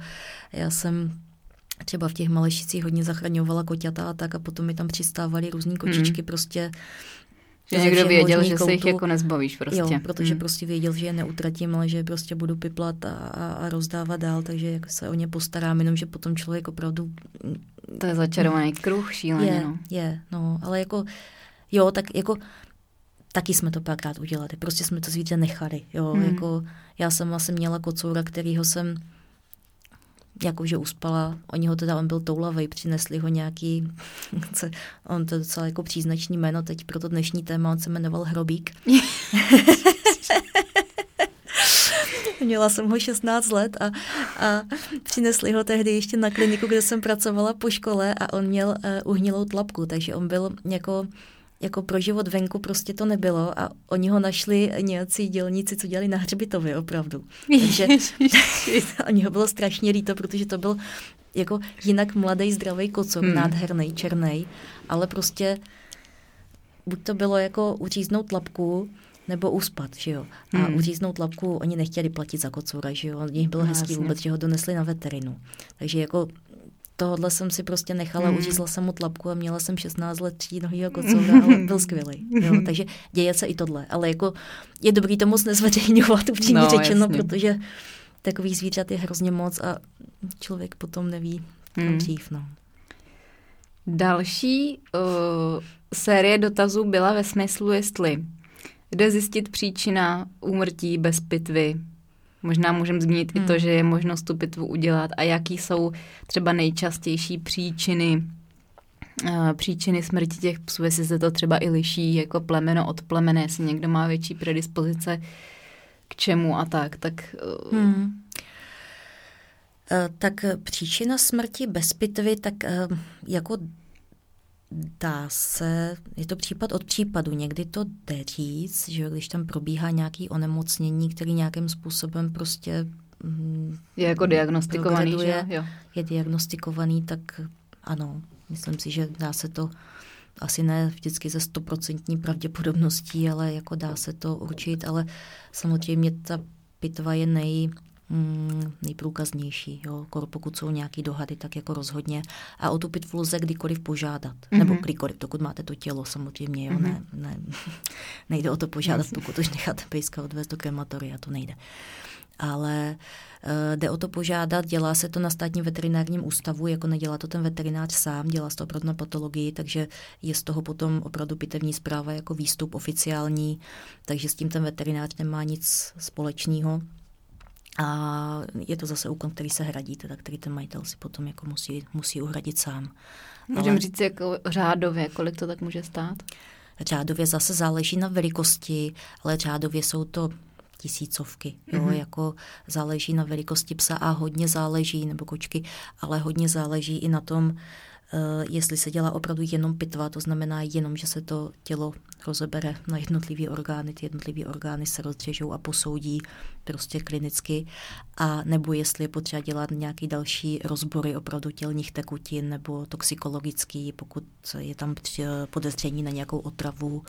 Já jsem třeba v těch Malešicích hodně zachraňovala koťata a tak a potom mi tam přistávaly různý kočičky prostě. Že někdo věděl, že se jich jako nezbavíš prostě. Jo, protože prostě věděl, že je neutratím, ale že je prostě budu piplat a rozdávat dál, takže jako se o ně postarám, jenom že potom člověk opravdu... To je začarovaný kruh, šíleně, ale jako, jo, tak jako... Taky jsme to párkrát udělali, prostě jsme to zvíře nechali, jo, jako já sama jsem měla kocoura, kterýho jsem jakože uspala, on byl toulavej, přinesli ho nějaký, on to je docela jako příznačný jméno teď pro to dnešní téma, on se jmenoval Hrobík. Měla jsem ho 16 let a přinesli ho tehdy ještě na kliniku, kde jsem pracovala po škole a on měl uhnilou tlapku, takže on byl jako pro život venku prostě to nebylo a oni ho našli nějací dělníci, co dělali na hřbitově opravdu. Takže oni ho bylo strašně líto, protože to byl jako jinak mladý, zdravý kocour, nádherný, černý, ale prostě buď to bylo jako uříznout lapku, nebo uspat, že jo. A uříznout lapku oni nechtěli platit za kocoura, že jo. Od nich bylo hezký vůbec, že ho donesli na veterinu. Takže jako tohle jsem si prostě nechala, uřízla jsem mu tlapku a měla jsem 16 let třínohýho kocoura, ale byl skvělý. Jo, takže děje se i tohle. Ale jako je dobrý to moc nezveřejňovat, upřímně řečeno, jasně. Protože takových zvířat je hrozně moc a člověk potom neví kam dřív. No. Další série dotazů byla ve smyslu, jestli jde zjistit příčina úmrtí bez pitvy. Možná můžeme zmínit i to, že je možnost tu pitvu udělat a jaký jsou třeba nejčastější příčiny smrti těch psů, jestli se to třeba i liší jako plemeno od plemene, jestli někdo má větší predispozice k čemu a tak. Tak příčina smrti bez pitvy, tak jako dá se, je to případ od případu, někdy to jde říct, že když tam probíhá nějaké onemocnění, který nějakým způsobem prostě je jako diagnostikovaný, že? Jo. Je diagnostikovaný, tak ano, myslím si, že dá se to asi ne vždycky ze 100% pravděpodobností, ale jako dá se to určit, ale samozřejmě ta pitva je nejprůkaznější, jo. Pokud jsou nějaký dohady, tak jako rozhodně. A o tu pitvu lze kdykoliv požádat. Mm-hmm. Nebo kdykoliv, dokud máte to tělo, samozřejmě, jo. Nejde o to požádat, dokud už necháte pejska odvést do krematoria, to nejde. ale jde o to požádat, dělá se to na státním veterinárním ústavu, jako nedělá to ten veterinář sám, dělá se to opravdu na patologii, takže je z toho potom opravdu pitevní zpráva jako výstup oficiální, takže s tím ten veterinář nemá nic společného. A je to zase úkon, který se hradí, teda který ten majitel si potom jako musí uhradit sám. Můžeme říct jako řádově, kolik to tak může stát? Řádově zase záleží na velikosti, ale řádově jsou to tisícovky, jo, jako záleží na velikosti psa a hodně záleží, nebo kočky, ale hodně záleží i na tom, jestli se dělá opravdu jenom pitva, to znamená jenom, že se to tělo rozebere na jednotlivé orgány, ty jednotlivé orgány se rozřežou a posoudí prostě klinicky, a nebo jestli je potřeba dělat nějaký další rozbory opravdu tělních tekutin nebo toxikologický, pokud je tam podezření na nějakou otravu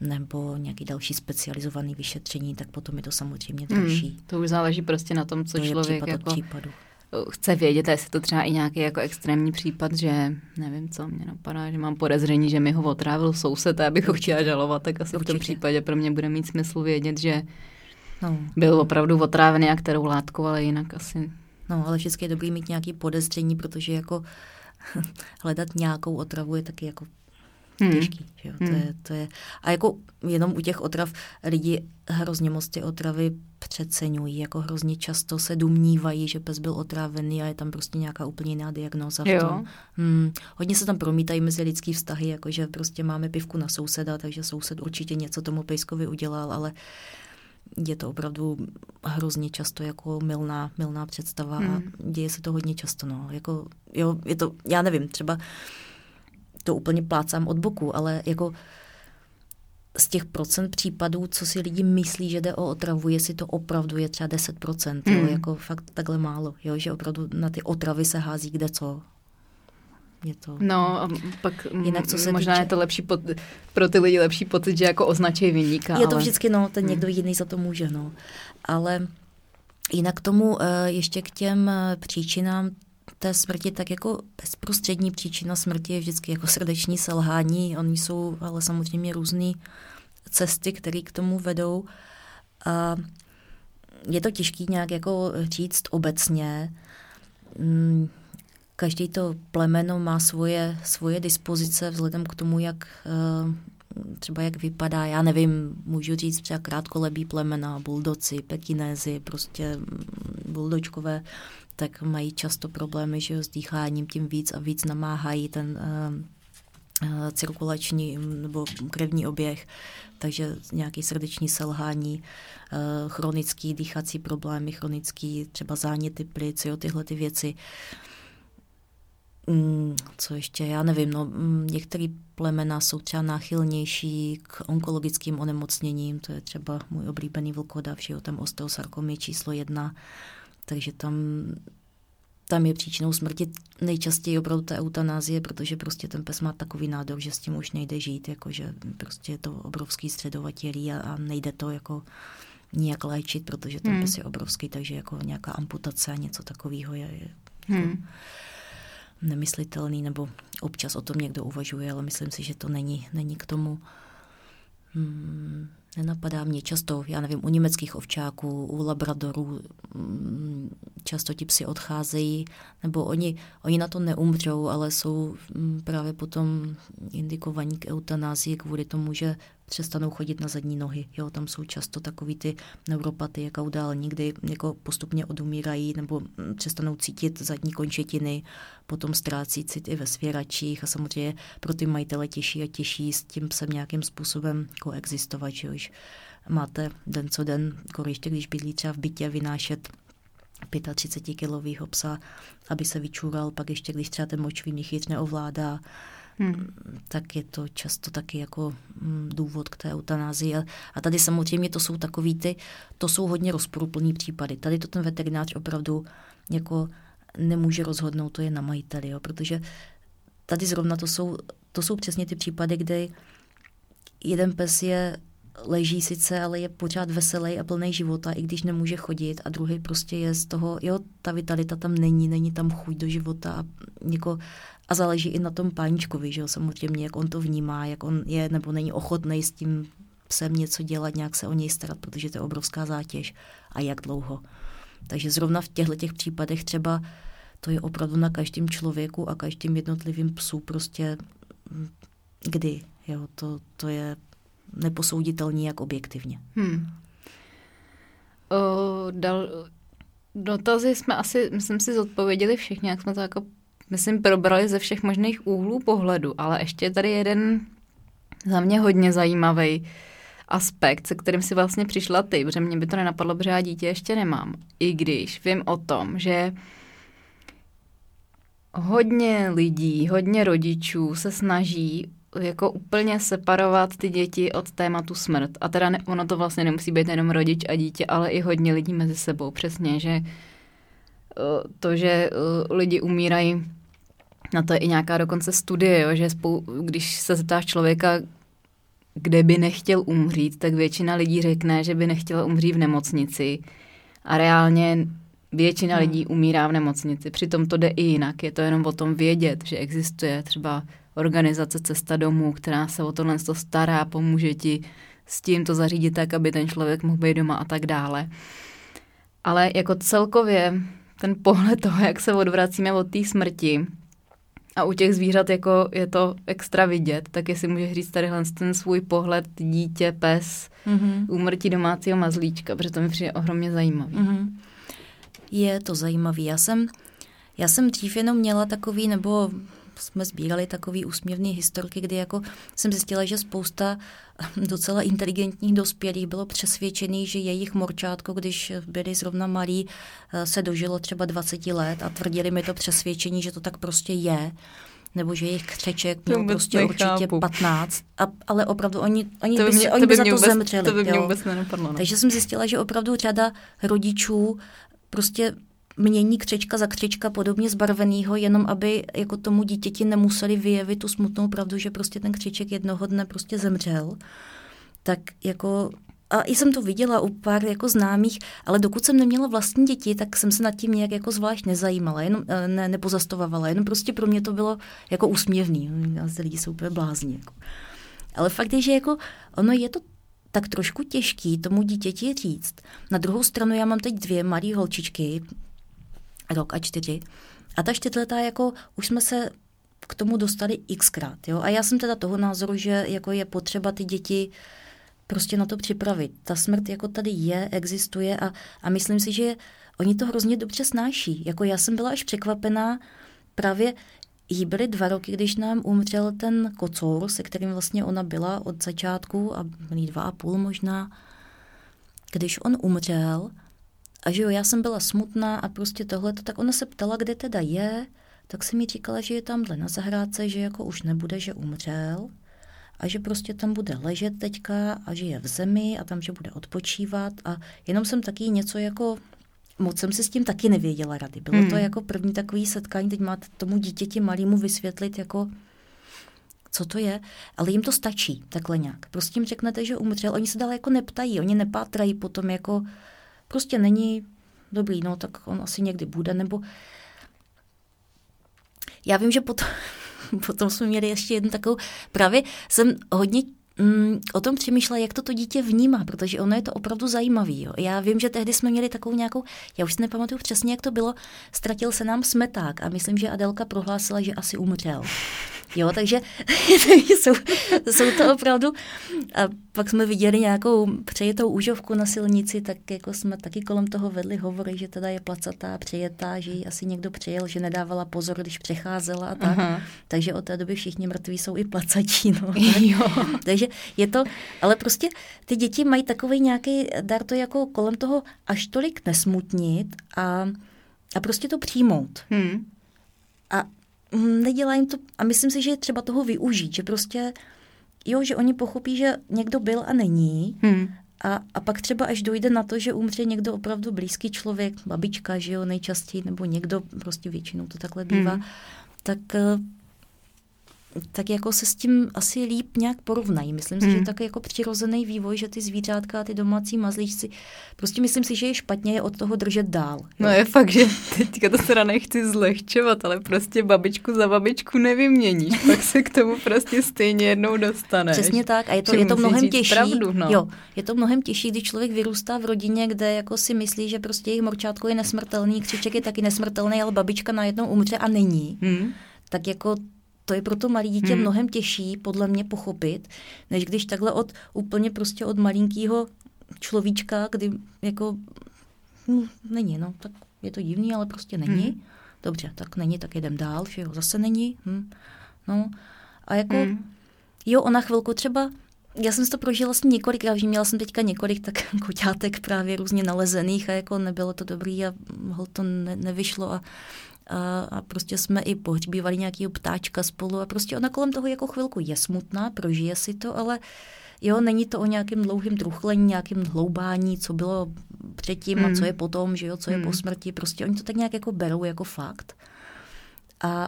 nebo nějaký další specializovaný vyšetření, tak potom je to samozřejmě další. To už záleží prostě na tom, co to člověk jako chce vědět, jestli to třeba i nějaký jako extrémní případ, že nevím co, mě napadá, že mám podezření, že mi ho otrávil soused a já bych ho chtěla žalovat, tak asi určitě. V tom případě pro mě bude mít smysl vědět, že byl opravdu otrávený a kterou látkou, ale jinak asi. No, ale vždycky je dobrý mít nějaké podezření, protože jako hledat nějakou otravu je taky jako těžký, že jo? To je. A jako jenom u těch otrav lidi hrozně moc ty otravy přeceňují, jako hrozně často se domnívají, že pes byl otrávený a je tam prostě nějaká úplně jiná diagnóza v tom. Hodně se tam promítají mezi lidský vztahy, jakože prostě máme pivku na souseda, takže soused určitě něco tomu pejskovi udělal, ale je to opravdu hrozně často jako mylná představa a děje se to hodně často, no. Jako, jo, je to, já nevím, třeba to úplně plácám od boku, ale jako z těch procent případů, co si lidi myslí, že jde o otravu, jestli to opravdu je třeba 10%, jo, jako fakt takhle málo, jo, že opravdu na ty otravy se hází kde co. Je to. No a pak jinak, co se možná týče, je to lepší pro ty lidi lepší pocit, že jako označej viníka. Je to vždycky, no, ten někdo jiný za to může, no. Ale jinak k tomu ještě k těm příčinám té smrti, tak jako bezprostřední příčina smrti je vždycky jako srdeční selhání. Oni jsou ale samozřejmě různé cesty, které k tomu vedou. A je to těžké nějak jako říct obecně. Každý to plemeno má svoje dispozice vzhledem k tomu, jak třeba jak vypadá, já nevím, můžu říct třeba krátkolebí plemena, buldoci, pekinézy, prostě buldočkové, tak mají často problémy, že s dýcháním, tím víc a víc namáhají ten cirkulační nebo krevní oběh, takže nějaké srdeční selhání, chronický dýchací problémy, chronický třeba záněty plic, jo, tyhle ty věci. Co ještě, já nevím, no, některé plemena jsou třeba náchylnější k onkologickým onemocněním, to je třeba můj oblíbený vlkodav, že jo, tam osteosarkom je číslo 1, takže tam je příčinou smrti nejčastěji opravdu ta eutanázie, protože prostě ten pes má takový nádor, že s tím už nejde žít, jakože prostě je to obrovský středovatělí a nejde to jako nijak léčit, protože ten pes je obrovský, takže jako nějaká amputace a něco takového je nemyslitelný, nebo občas o tom někdo uvažuje, ale myslím si, že to není k tomu. Nenapadá mě často, já nevím, u německých ovčáků, u labradorů často ti psi odcházejí, nebo oni na to neumřou, ale jsou právě potom indikovaní k eutanázii kvůli tomu, že přestanou chodit na zadní nohy. Jo, tam jsou často takový ty neuropatie kaudální, kdy jako postupně odumírají nebo přestanou cítit zadní končetiny, potom ztrácí cit i ve svěračích a samozřejmě pro ty majitele těžší a těžší s tím psem nějakým způsobem koexistovat, že už máte den co den, ještě když bydlí třeba v bytě, vynášet 35-kilovýho psa, aby se vyčůral, pak ještě když třeba ten močový měchýř neovládá, tak je to často taky jako důvod k té eutanázii. A tady samozřejmě to jsou takový to jsou hodně rozporuplný případy. Tady to ten veterinář opravdu jako nemůže rozhodnout, to je na majiteli, jo, protože tady zrovna to jsou přesně ty případy, kde jeden pes leží sice, ale je pořád veselý a plný života, i když nemůže chodit, a druhý prostě je z toho, jo, ta vitalita tam není tam chuť do života a záleží i na tom páničkovi, že jo, samozřejmě, jak on to vnímá, jak on je nebo není ochotný s tím psem něco dělat, nějak se o něj starat, protože to je obrovská zátěž a jak dlouho. Takže zrovna v těchto případech třeba to je opravdu na každém člověku a každém jednotlivým psu prostě kdy. Jo, to je neposouditelné jak objektivně. Dotazy jsme asi, myslím si, zodpověděli všichni, jak jsme to jako, myslím, probrali ze všech možných úhlů pohledu, ale ještě je tady jeden za mě hodně zajímavý aspekt, se kterým si vlastně přišla ty, protože mě by to nenapadlo, protože já dítě ještě nemám. I když vím o tom, že hodně lidí, hodně rodičů se snaží jako úplně separovat ty děti od tématu smrt. A teda ne, ono to vlastně nemusí být jenom rodič a dítě, ale i hodně lidí mezi sebou. Přesně, že to, že lidi umírají, na to je i nějaká dokonce studie, jo, že když se zeptáš člověka, kde by nechtěl umřít, tak většina lidí řekne, že by nechtěla umřít v nemocnici. A reálně většina lidí umírá v nemocnici. Přitom to jde i jinak. Je to jenom o tom vědět, že existuje třeba organizace Cesta domů, která se o tohle stará, pomůže ti s tím to zařídit tak, aby ten člověk mohl být doma a tak dále. Ale jako celkově ten pohled toho, jak se odvracíme od té smrti a u těch zvířat jako je to extra vidět, tak jestli můžeš říct tadyhle ten svůj pohled dítě, pes, úmrtí domácího mazlíčka, protože to mi přijde ohromně zajímavý. Je to zajímavý. Já jsem dřív jenom měla takový, nebo jsme sbírali takový úsměvný historky, kdy jako jsem zjistila, že spousta docela inteligentních dospělých bylo přesvědčený, že jejich morčátko, když byli zrovna malí, se dožilo třeba 20 let a tvrdili mi to přesvědčení, že to tak prostě je, nebo že jejich křeček měl prostě určitě 15, ale opravdu oni by za to vůbec zemřeli. To by mě vůbec nenapadlo. Takže jsem zjistila, že opravdu řada rodičů prostě mění křečka za křečka podobně zbarvenýho, jenom aby jako tomu dítěti nemuseli vyjevit tu smutnou pravdu, že prostě ten křeček jednoho dne prostě zemřel. Tak jako, a i jsem to viděla u pár jako známých, ale dokud jsem neměla vlastní děti, tak jsem se nad tím nějak jako zvlášť nezajímala, jenom nepozastavovala, jenom prostě pro mě to bylo jako úsměvný. Zde lidi jsou úplně blázni. Jako. Ale fakt je, že jako ono je to tak trošku těžký tomu dítěti říct. Na druhou stranu já mám teď 2 malé holčičky, rok a 4. A ta 4letá, jako už jsme se k tomu dostali xkrát. Jo? A já jsem teda toho názoru, že jako je potřeba ty děti prostě na to připravit. Ta smrt jako tady je, existuje a myslím si, že oni to hrozně dobře snáší. Jako já jsem byla až překvapená, právě jí byly 2 roky, když nám umřel ten kocour, se kterým vlastně ona byla od začátku a byly 2,5 možná. Když on umřel, a že jo, já jsem byla smutná a prostě tohleto, tak ona se ptala, kde teda je, tak jsem jí říkala, že je tamhle na zahrádce, že jako už nebude, že umřel a že prostě tam bude ležet teďka a že je v zemi a tam, že bude odpočívat a jenom jsem taky něco jako, moc jsem si s tím taky nevěděla rady. Bylo to jako první takový setkání, teď máte tomu dítěti malému vysvětlit jako, co to je, ale jim to stačí takhle nějak. Prostě jim řeknete, že umřel, oni se dále jako neptají, oni nepátrají potom jako, prostě není dobrý, no tak on asi někdy bude, nebo já vím, že potom jsme měli ještě jednu takovou, právě jsem hodně o tom přemýšlela, jak to dítě vnímá, protože ono je to opravdu zajímavý. Jo. Já vím, že tehdy jsme měli takovou nějakou, já už si nepamatuju přesně, jak to bylo, ztratil se nám smeták a myslím, že Adelka prohlásila, že asi umřel. Jo, takže jsou to opravdu. A pak jsme viděli nějakou přejetou úžovku na silnici, tak jako jsme taky kolem toho vedli hovory, že teda je placatá, přejetá, že ji asi někdo přejel, že nedávala pozor, když přecházela a tak. Aha. Takže od té doby všichni mrtví jsou i placatí. No, takže je to, ale prostě ty děti mají takový nějaký dar to jako kolem toho až tolik nesmutnit a prostě to přijmout. A nedělá jim to, a myslím si, že je třeba toho využít, že prostě, jo, že oni pochopí, že někdo byl a není a pak třeba až dojde na to, že umře někdo opravdu blízký člověk, babička, že jo, nejčastěji, nebo někdo, prostě většinou to takhle bývá, tak tak jako se s tím asi líp nějak porovnají. Myslím si, že je tak jako přirozený vývoj, že ty zvířátka, ty domácí mazlíčci, prostě myslím si, že je špatně je od toho držet dál. No je fakt, že teďka to teda nechci zlehčovat, ale prostě babičku za babičku nevyměníš, pak se k tomu prostě stejně jednou dostaneš. Přesně tak a je to mnohem těžší. Pravdu, no. Jo, je to mnohem těžší, když člověk vyrůstá v rodině, kde jako si myslí, že prostě jejich morčátko je nesmrtelný, křiček je taky nesmrtelný, ale babička najednou umře a není. Tak jako to je pro to malé dítě mnohem těžší podle mě pochopit, než když takhle od úplně prostě od malinkýho človíčka, kdy jako není, no tak je to divný, ale prostě není. Dobře, tak není, tak jedem dál, že jo, zase není. No a jako jo, ona chvilku třeba, já jsem si to prožila vlastně několikrát, že měla jsem teďka několik tak koťátek právě různě nalezených a jako nebylo to dobrý a to nevyšlo a prostě jsme i pohřbívali nějakého ptáčka spolu a prostě ona kolem toho jako chvilku je smutná, prožije si to, ale jo, není to o nějakém dlouhém truchlení, nějakém hloubání, co bylo předtím a co je potom, že jo, co je po smrti, prostě oni to tak nějak jako berou jako fakt.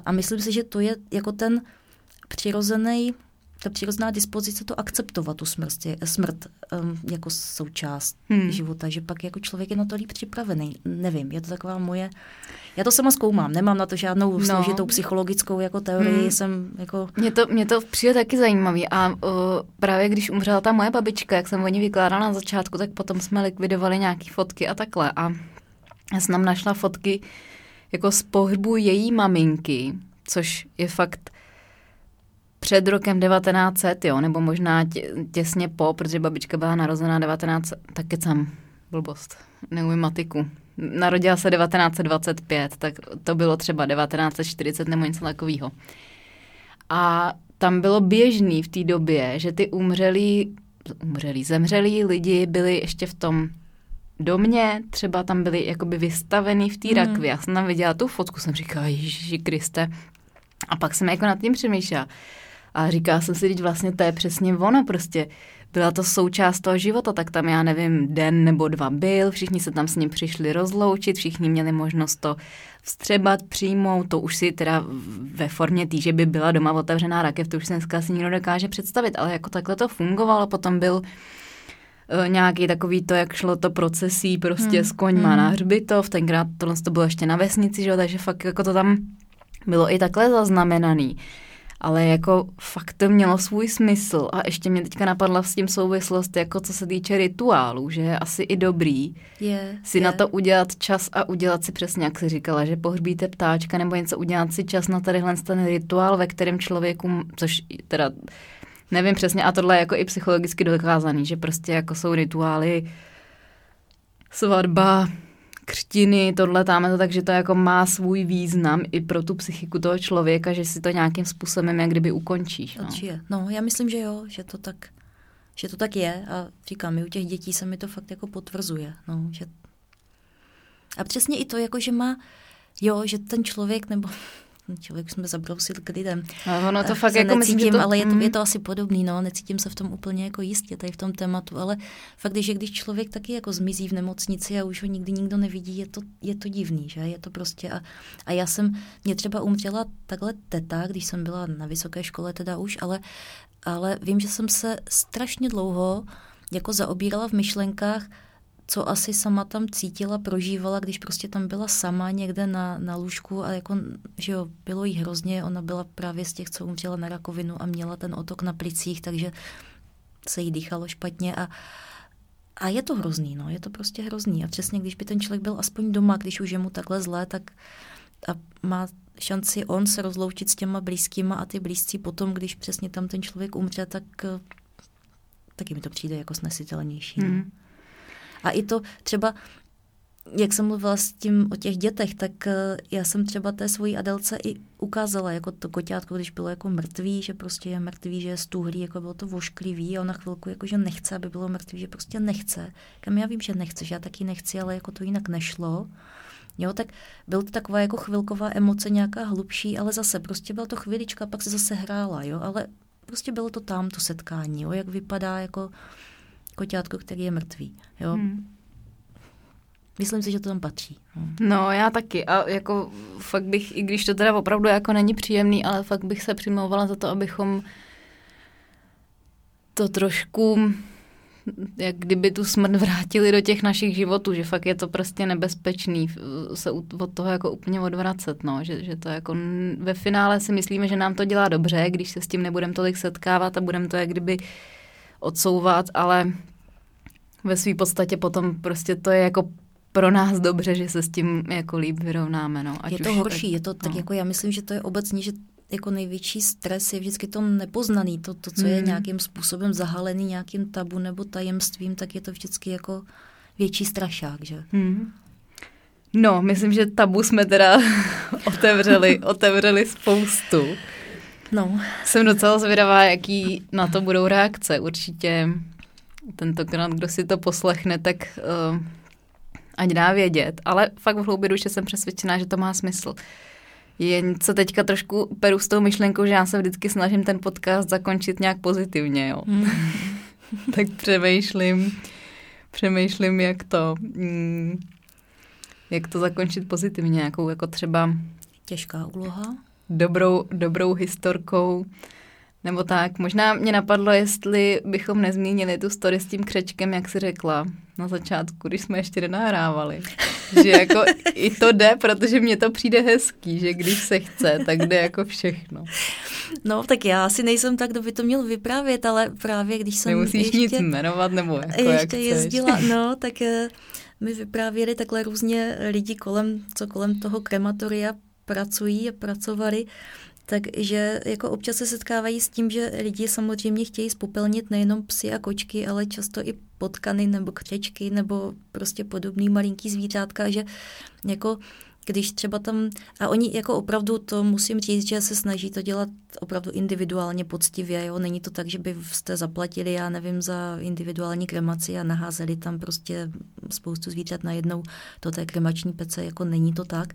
A myslím si, že to je jako ten přirozený, ta přirozená dispozice to akceptovat tu smrt jako součást života, že pak jako člověk je na to líp připravený. Nevím, je to taková moje... Já to sama zkoumám, nemám na to žádnou složitou psychologickou jako teorii, jsem jako... Mě to přijde taky zajímavý a právě když umřela ta moje babička, jak jsem o ní vykládala na začátku, tak potom jsme likvidovali nějaký fotky a takhle a já jsem tam našla fotky jako z pohřbu její maminky, což je fakt... Před rokem 1900, jo, nebo možná těsně po, protože babička byla narozená 1900, tak kecám, blbost, neumím matiku. Narodila se 1925, tak to bylo třeba 1940 nebo něco takového. A tam bylo běžný v té době, že ty zemřelí lidi byli ještě v tom domě, třeba tam byli jakoby vystavený v té rakvi. Já jsem tam viděla tu fotku, jsem říkala, Ježíši Kriste. A pak jsem jako nad tím přemýšlela. A říkala jsem si, teď vlastně to je přesně ono prostě. Byla to součást toho života, tak tam já nevím, den nebo dva byl, všichni se tam s ním přišli rozloučit, všichni měli možnost to vstřebat, přijmout, to už si teda ve formě tý, že by byla doma otevřená rakev, to už se dneska asi nikdo dokáže představit, ale jako takhle to fungovalo, potom byl nějaký takový to, jak šlo to procesí prostě s koňma na hřbitov, tenkrát to bylo ještě na vesnici, že? Takže fakt jako to tam bylo i takhle zaznamenaný. Ale jako fakt to mělo svůj smysl a ještě mě teďka napadla s tím souvislost, jako co se týče rituálů, že je asi i dobrý na to udělat čas a udělat si přesně, jak jsi říkala, že pohřbíte ptáčka nebo něco, udělat si čas na tadyhle ten rituál, ve kterém člověku, což teda nevím přesně, a tohle je jako i psychologicky dokázaný, že prostě jako jsou rituály, svatba, křtiny, tohle, táme to, takže to jako má svůj význam i pro tu psychiku toho člověka, že si to nějakým způsobem jak kdyby ukončíš. No. No, já myslím, že jo, že to tak je a říkám, i u těch dětí se mi to fakt jako potvrzuje. No, že... A přesně i to, jako že má, jo, že ten člověk, nebo člověk jsme zabrousil k lidem. No, ono to fakt jako necítím, myslím, že to... ale je to asi podobný, no, necítím se v tom úplně jako jistě tady v tom tématu, ale fakt, že když člověk taky jako zmizí v nemocnici a už ho nikdy nikdo nevidí, je to divný, že? Je to prostě a já jsem, mě třeba umřela takhle teta, když jsem byla na vysoké škole teda už, ale vím, že jsem se strašně dlouho jako zaobírala v myšlenkách, co asi sama tam cítila, prožívala, když prostě tam byla sama někde na lůžku a jako, že jo, bylo jí hrozně, ona byla právě z těch, co umřela na rakovinu a měla ten otok na plicích, takže se jí dýchalo špatně a je to hrozný, no, je to prostě hrozný a přesně, když by ten člověk byl aspoň doma, když už je mu takhle zlé, tak a má šanci on se rozloučit s těma blízkýma a ty blízcí potom, když přesně tam ten člověk umře, tak taky mi to přijde jako snesitelnější, no. A i to třeba, jak jsem mluvila s tím o těch dětech, tak já jsem třeba té svojí Adelce i ukázala, jako to koťátko, když bylo jako mrtvý, že prostě je mrtvý, že je stuhlý, jako bylo to vošklivý a ona chvilku jako, že nechce, aby bylo mrtvý, že prostě nechce. Kam já vím, že nechce, že já taky nechci, ale jako to jinak nešlo. Jo, tak byla to taková jako chvilková emoce, nějaká hlubší, ale zase prostě byla to chvilička, pak se zase hrála, jo, ale prostě bylo to tam, to setkání, jo, jak vypadá jako koťátko, který je mrtvý, jo. Myslím si, že to tam patří. No, já taky. A jako fakt bych, i když to teda opravdu jako není příjemný, ale fakt bych se přimlouvala za to, abychom to trošku, jak kdyby tu smrt vrátili do těch našich životů, že fakt je to prostě nebezpečný se od toho jako úplně odvracet, no. Že to jako ve finále si myslíme, že nám to dělá dobře, když se s tím nebudeme tolik setkávat a budeme to jak kdyby odsouvat, ale ve své podstatě potom prostě to je jako pro nás dobře, že se s tím jako líp vyrovnáme, no. Ať je to horší, tak, je to tak, no. Jako já myslím, že to je obecně, že jako největší stres je vždycky to nepoznaný, to co je nějakým způsobem zahalený nějakým tabu nebo tajemstvím, tak je to vždycky jako větší strašák, že? Mm. No, myslím, že tabu jsme teda otevřeli spoustu. No. Jsem docela zvědavá, jaký na to budou reakce. Určitě tentokrát, kdo si to poslechne, tak ať dá vědět. Ale fakt v hloubi duše jsem přesvědčená, že to má smysl. Jen co teďka trošku peru s tou myšlenkou, že já se vždycky snažím ten podcast zakončit nějak pozitivně, jo. Mm. Tak přemýšlím, jak to zakončit pozitivně, nějakou jako třeba... Těžká úloha. Dobrou historkou, nebo tak. Možná mě napadlo, jestli bychom nezmínili tu story s tím křečkem, jak jsi řekla na začátku, když jsme ještě nenahrávali. Že jako i to jde, protože mně to přijde hezký, že když se chce, tak jde jako všechno. No, tak já asi nejsem tak, kdo by to měl vyprávět, ale právě když jsem nemusíš ještě... Nemusíš nic jmenovat, nebo jako ještě jak chceš. Jezdila, no, tak mi vyprávěli takhle různě lidi kolem toho krematoria pracují a pracovali. Takže jako občas se setkávají s tím, že lidi samozřejmě chtějí spopelnit nejenom psy a kočky, ale často i potkany nebo křečky nebo prostě podobný malinký zvířátka, že jako když třeba tam, a oni jako opravdu to musím říct, že se snaží to dělat opravdu individuálně poctivě, jo, není to tak, že byste zaplatili, já nevím, za individuální kremaci a naházeli tam prostě spoustu zvířat najednou do té kremační pece, jako není to tak,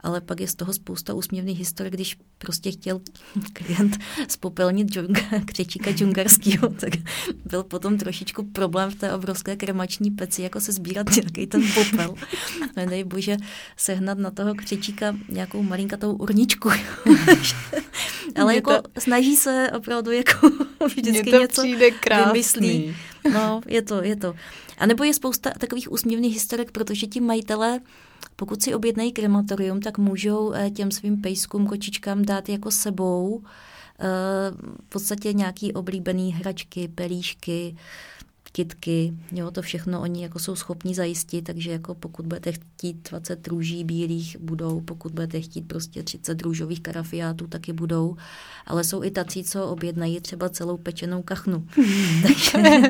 ale pak je z toho spousta úsměvných historií, když prostě chtěl klient spopelnit křečíka džungarskýho, tak byl potom trošičku problém v té obrovské kremační peci, jako se sbírat nějaký ten popel, nedej bože sehnat na toho křečíka nějakou malinkatou urničku. Ale jako snaží se opravdu jako vždycky něco vymyslí. No, je to. A nebo je spousta takových úsměvných historek, protože ti majitelé, pokud si objednají krematorium, tak můžou těm svým pejskům, kočičkám dát jako sebou v podstatě nějaký oblíbený hračky, pelíšky, kytky, jo, to všechno oni jako jsou schopni zajistit, takže jako pokud budete chtít 20 růží bílých, budou, pokud budete chtít prostě 30 růžových karafiátů, taky budou, ale jsou i tací, co objednají třeba celou pečenou kachnu.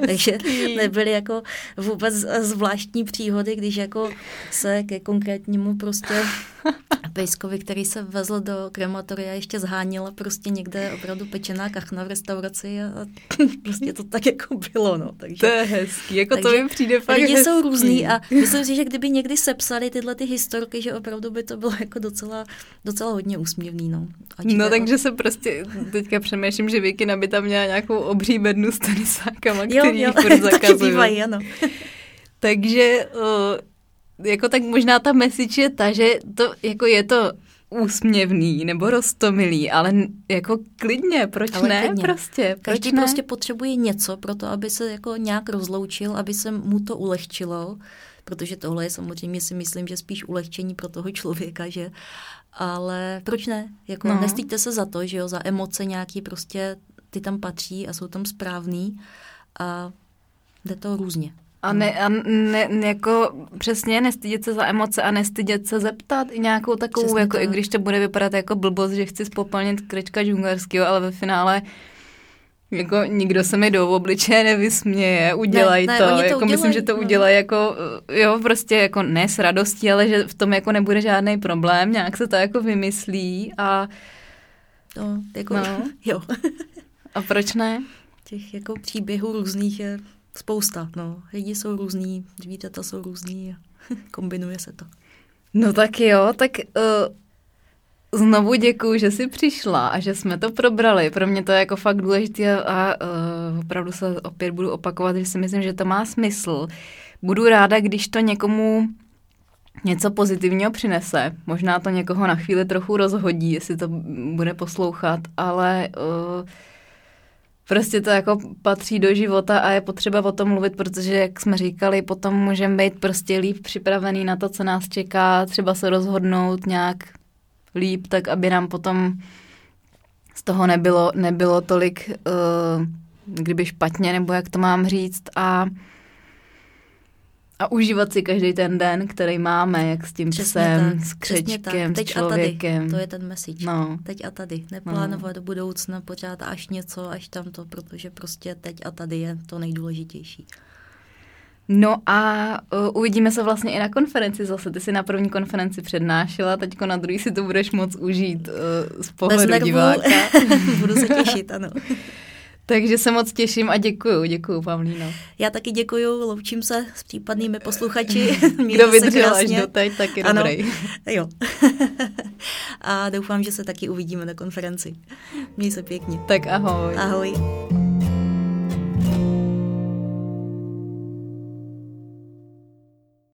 Takže nebyly jako vůbec zvláštní příhody, když jako se ke konkrétnímu prostě pejskovi, který se vezl do krematoria, ještě zhánila prostě někde opravdu pečená kachna v restauraci a prostě to tak jako bylo, no, takže je hezký, jako takže to mi přijde fakt hezký. Lidi jsou různý a myslím si, že kdyby někdy sepsali tyhle ty historky, že opravdu by to bylo jako docela hodně úsměvný, no. No, takže se prostě teďka přemýšlím, že Vikina by tam měla nějakou obří bednu s tenisákama, který ji furt zakazují. Takže jako tak možná ta message je ta, že to jako je to úsměvný nebo roztomilý, ale jako klidně, proč ale ne klidně. Prostě? Každý prostě potřebuje něco pro to, aby se jako nějak rozloučil, aby se mu to ulehčilo, protože tohle je samozřejmě si myslím, že spíš ulehčení pro toho člověka, že? Ale proč ne? Jako no. Nestýďte se za to, že jo, za emoce nějaký prostě ty tam patří a jsou tam správný a jde to různě. A ne, jako přesně nestydět se za emoce a nestydět se zeptat i nějakou takovou, přesně jako to. I když to bude vypadat jako blbost, že chci spopelnit krečka džungarskýho, ale ve finále jako nikdo se mi do obličeje nevysměje, udělají ne, to. Jako udělají, myslím, že to udělají jako, jo, prostě jako ne s radostí, ale že v tom jako nebude žádný problém, nějak se to jako vymyslí a... No, jako, no. Jo. A proč ne? Těch jako příběhů různých je... Spousta, no. Lidi jsou různý, zvířata jsou různý a kombinuje se to. No tak jo, tak znovu děkuju, že jsi přišla a že jsme to probrali. Pro mě to je jako fakt důležité a opravdu se opět budu opakovat, že si myslím, že to má smysl. Budu ráda, když to někomu něco pozitivního přinese. Možná to někoho na chvíli trochu rozhodí, jestli to bude poslouchat, ale prostě to jako patří do života a je potřeba o tom mluvit, protože, jak jsme říkali, potom můžeme být prostě líp připravený na to, co nás čeká, třeba se rozhodnout nějak líp, tak aby nám potom z toho nebylo tolik kdyby špatně, nebo jak to mám říct, a užívat si každý ten den, který máme, jak s tím psem, s křečkem, s člověkem. To je ten message. No. Teď a tady. Neplánovat do budoucna, pořád až něco, až tamto, protože prostě teď a tady je to nejdůležitější. No a uvidíme se vlastně i na konferenci zase. Ty jsi na první konferenci přednášela, teďko na druhý si to budeš moc užít z pohledu diváka. Budu se těšit, ano. Takže se moc těším a děkuju, Pavlíno. Já taky děkuju, loučím se s případnými posluchači. Kdo vydržel až doteď, tak je dobrý. Jo. A doufám, že se taky uvidíme na konferenci. Měj se pěkně. Tak ahoj. Ahoj.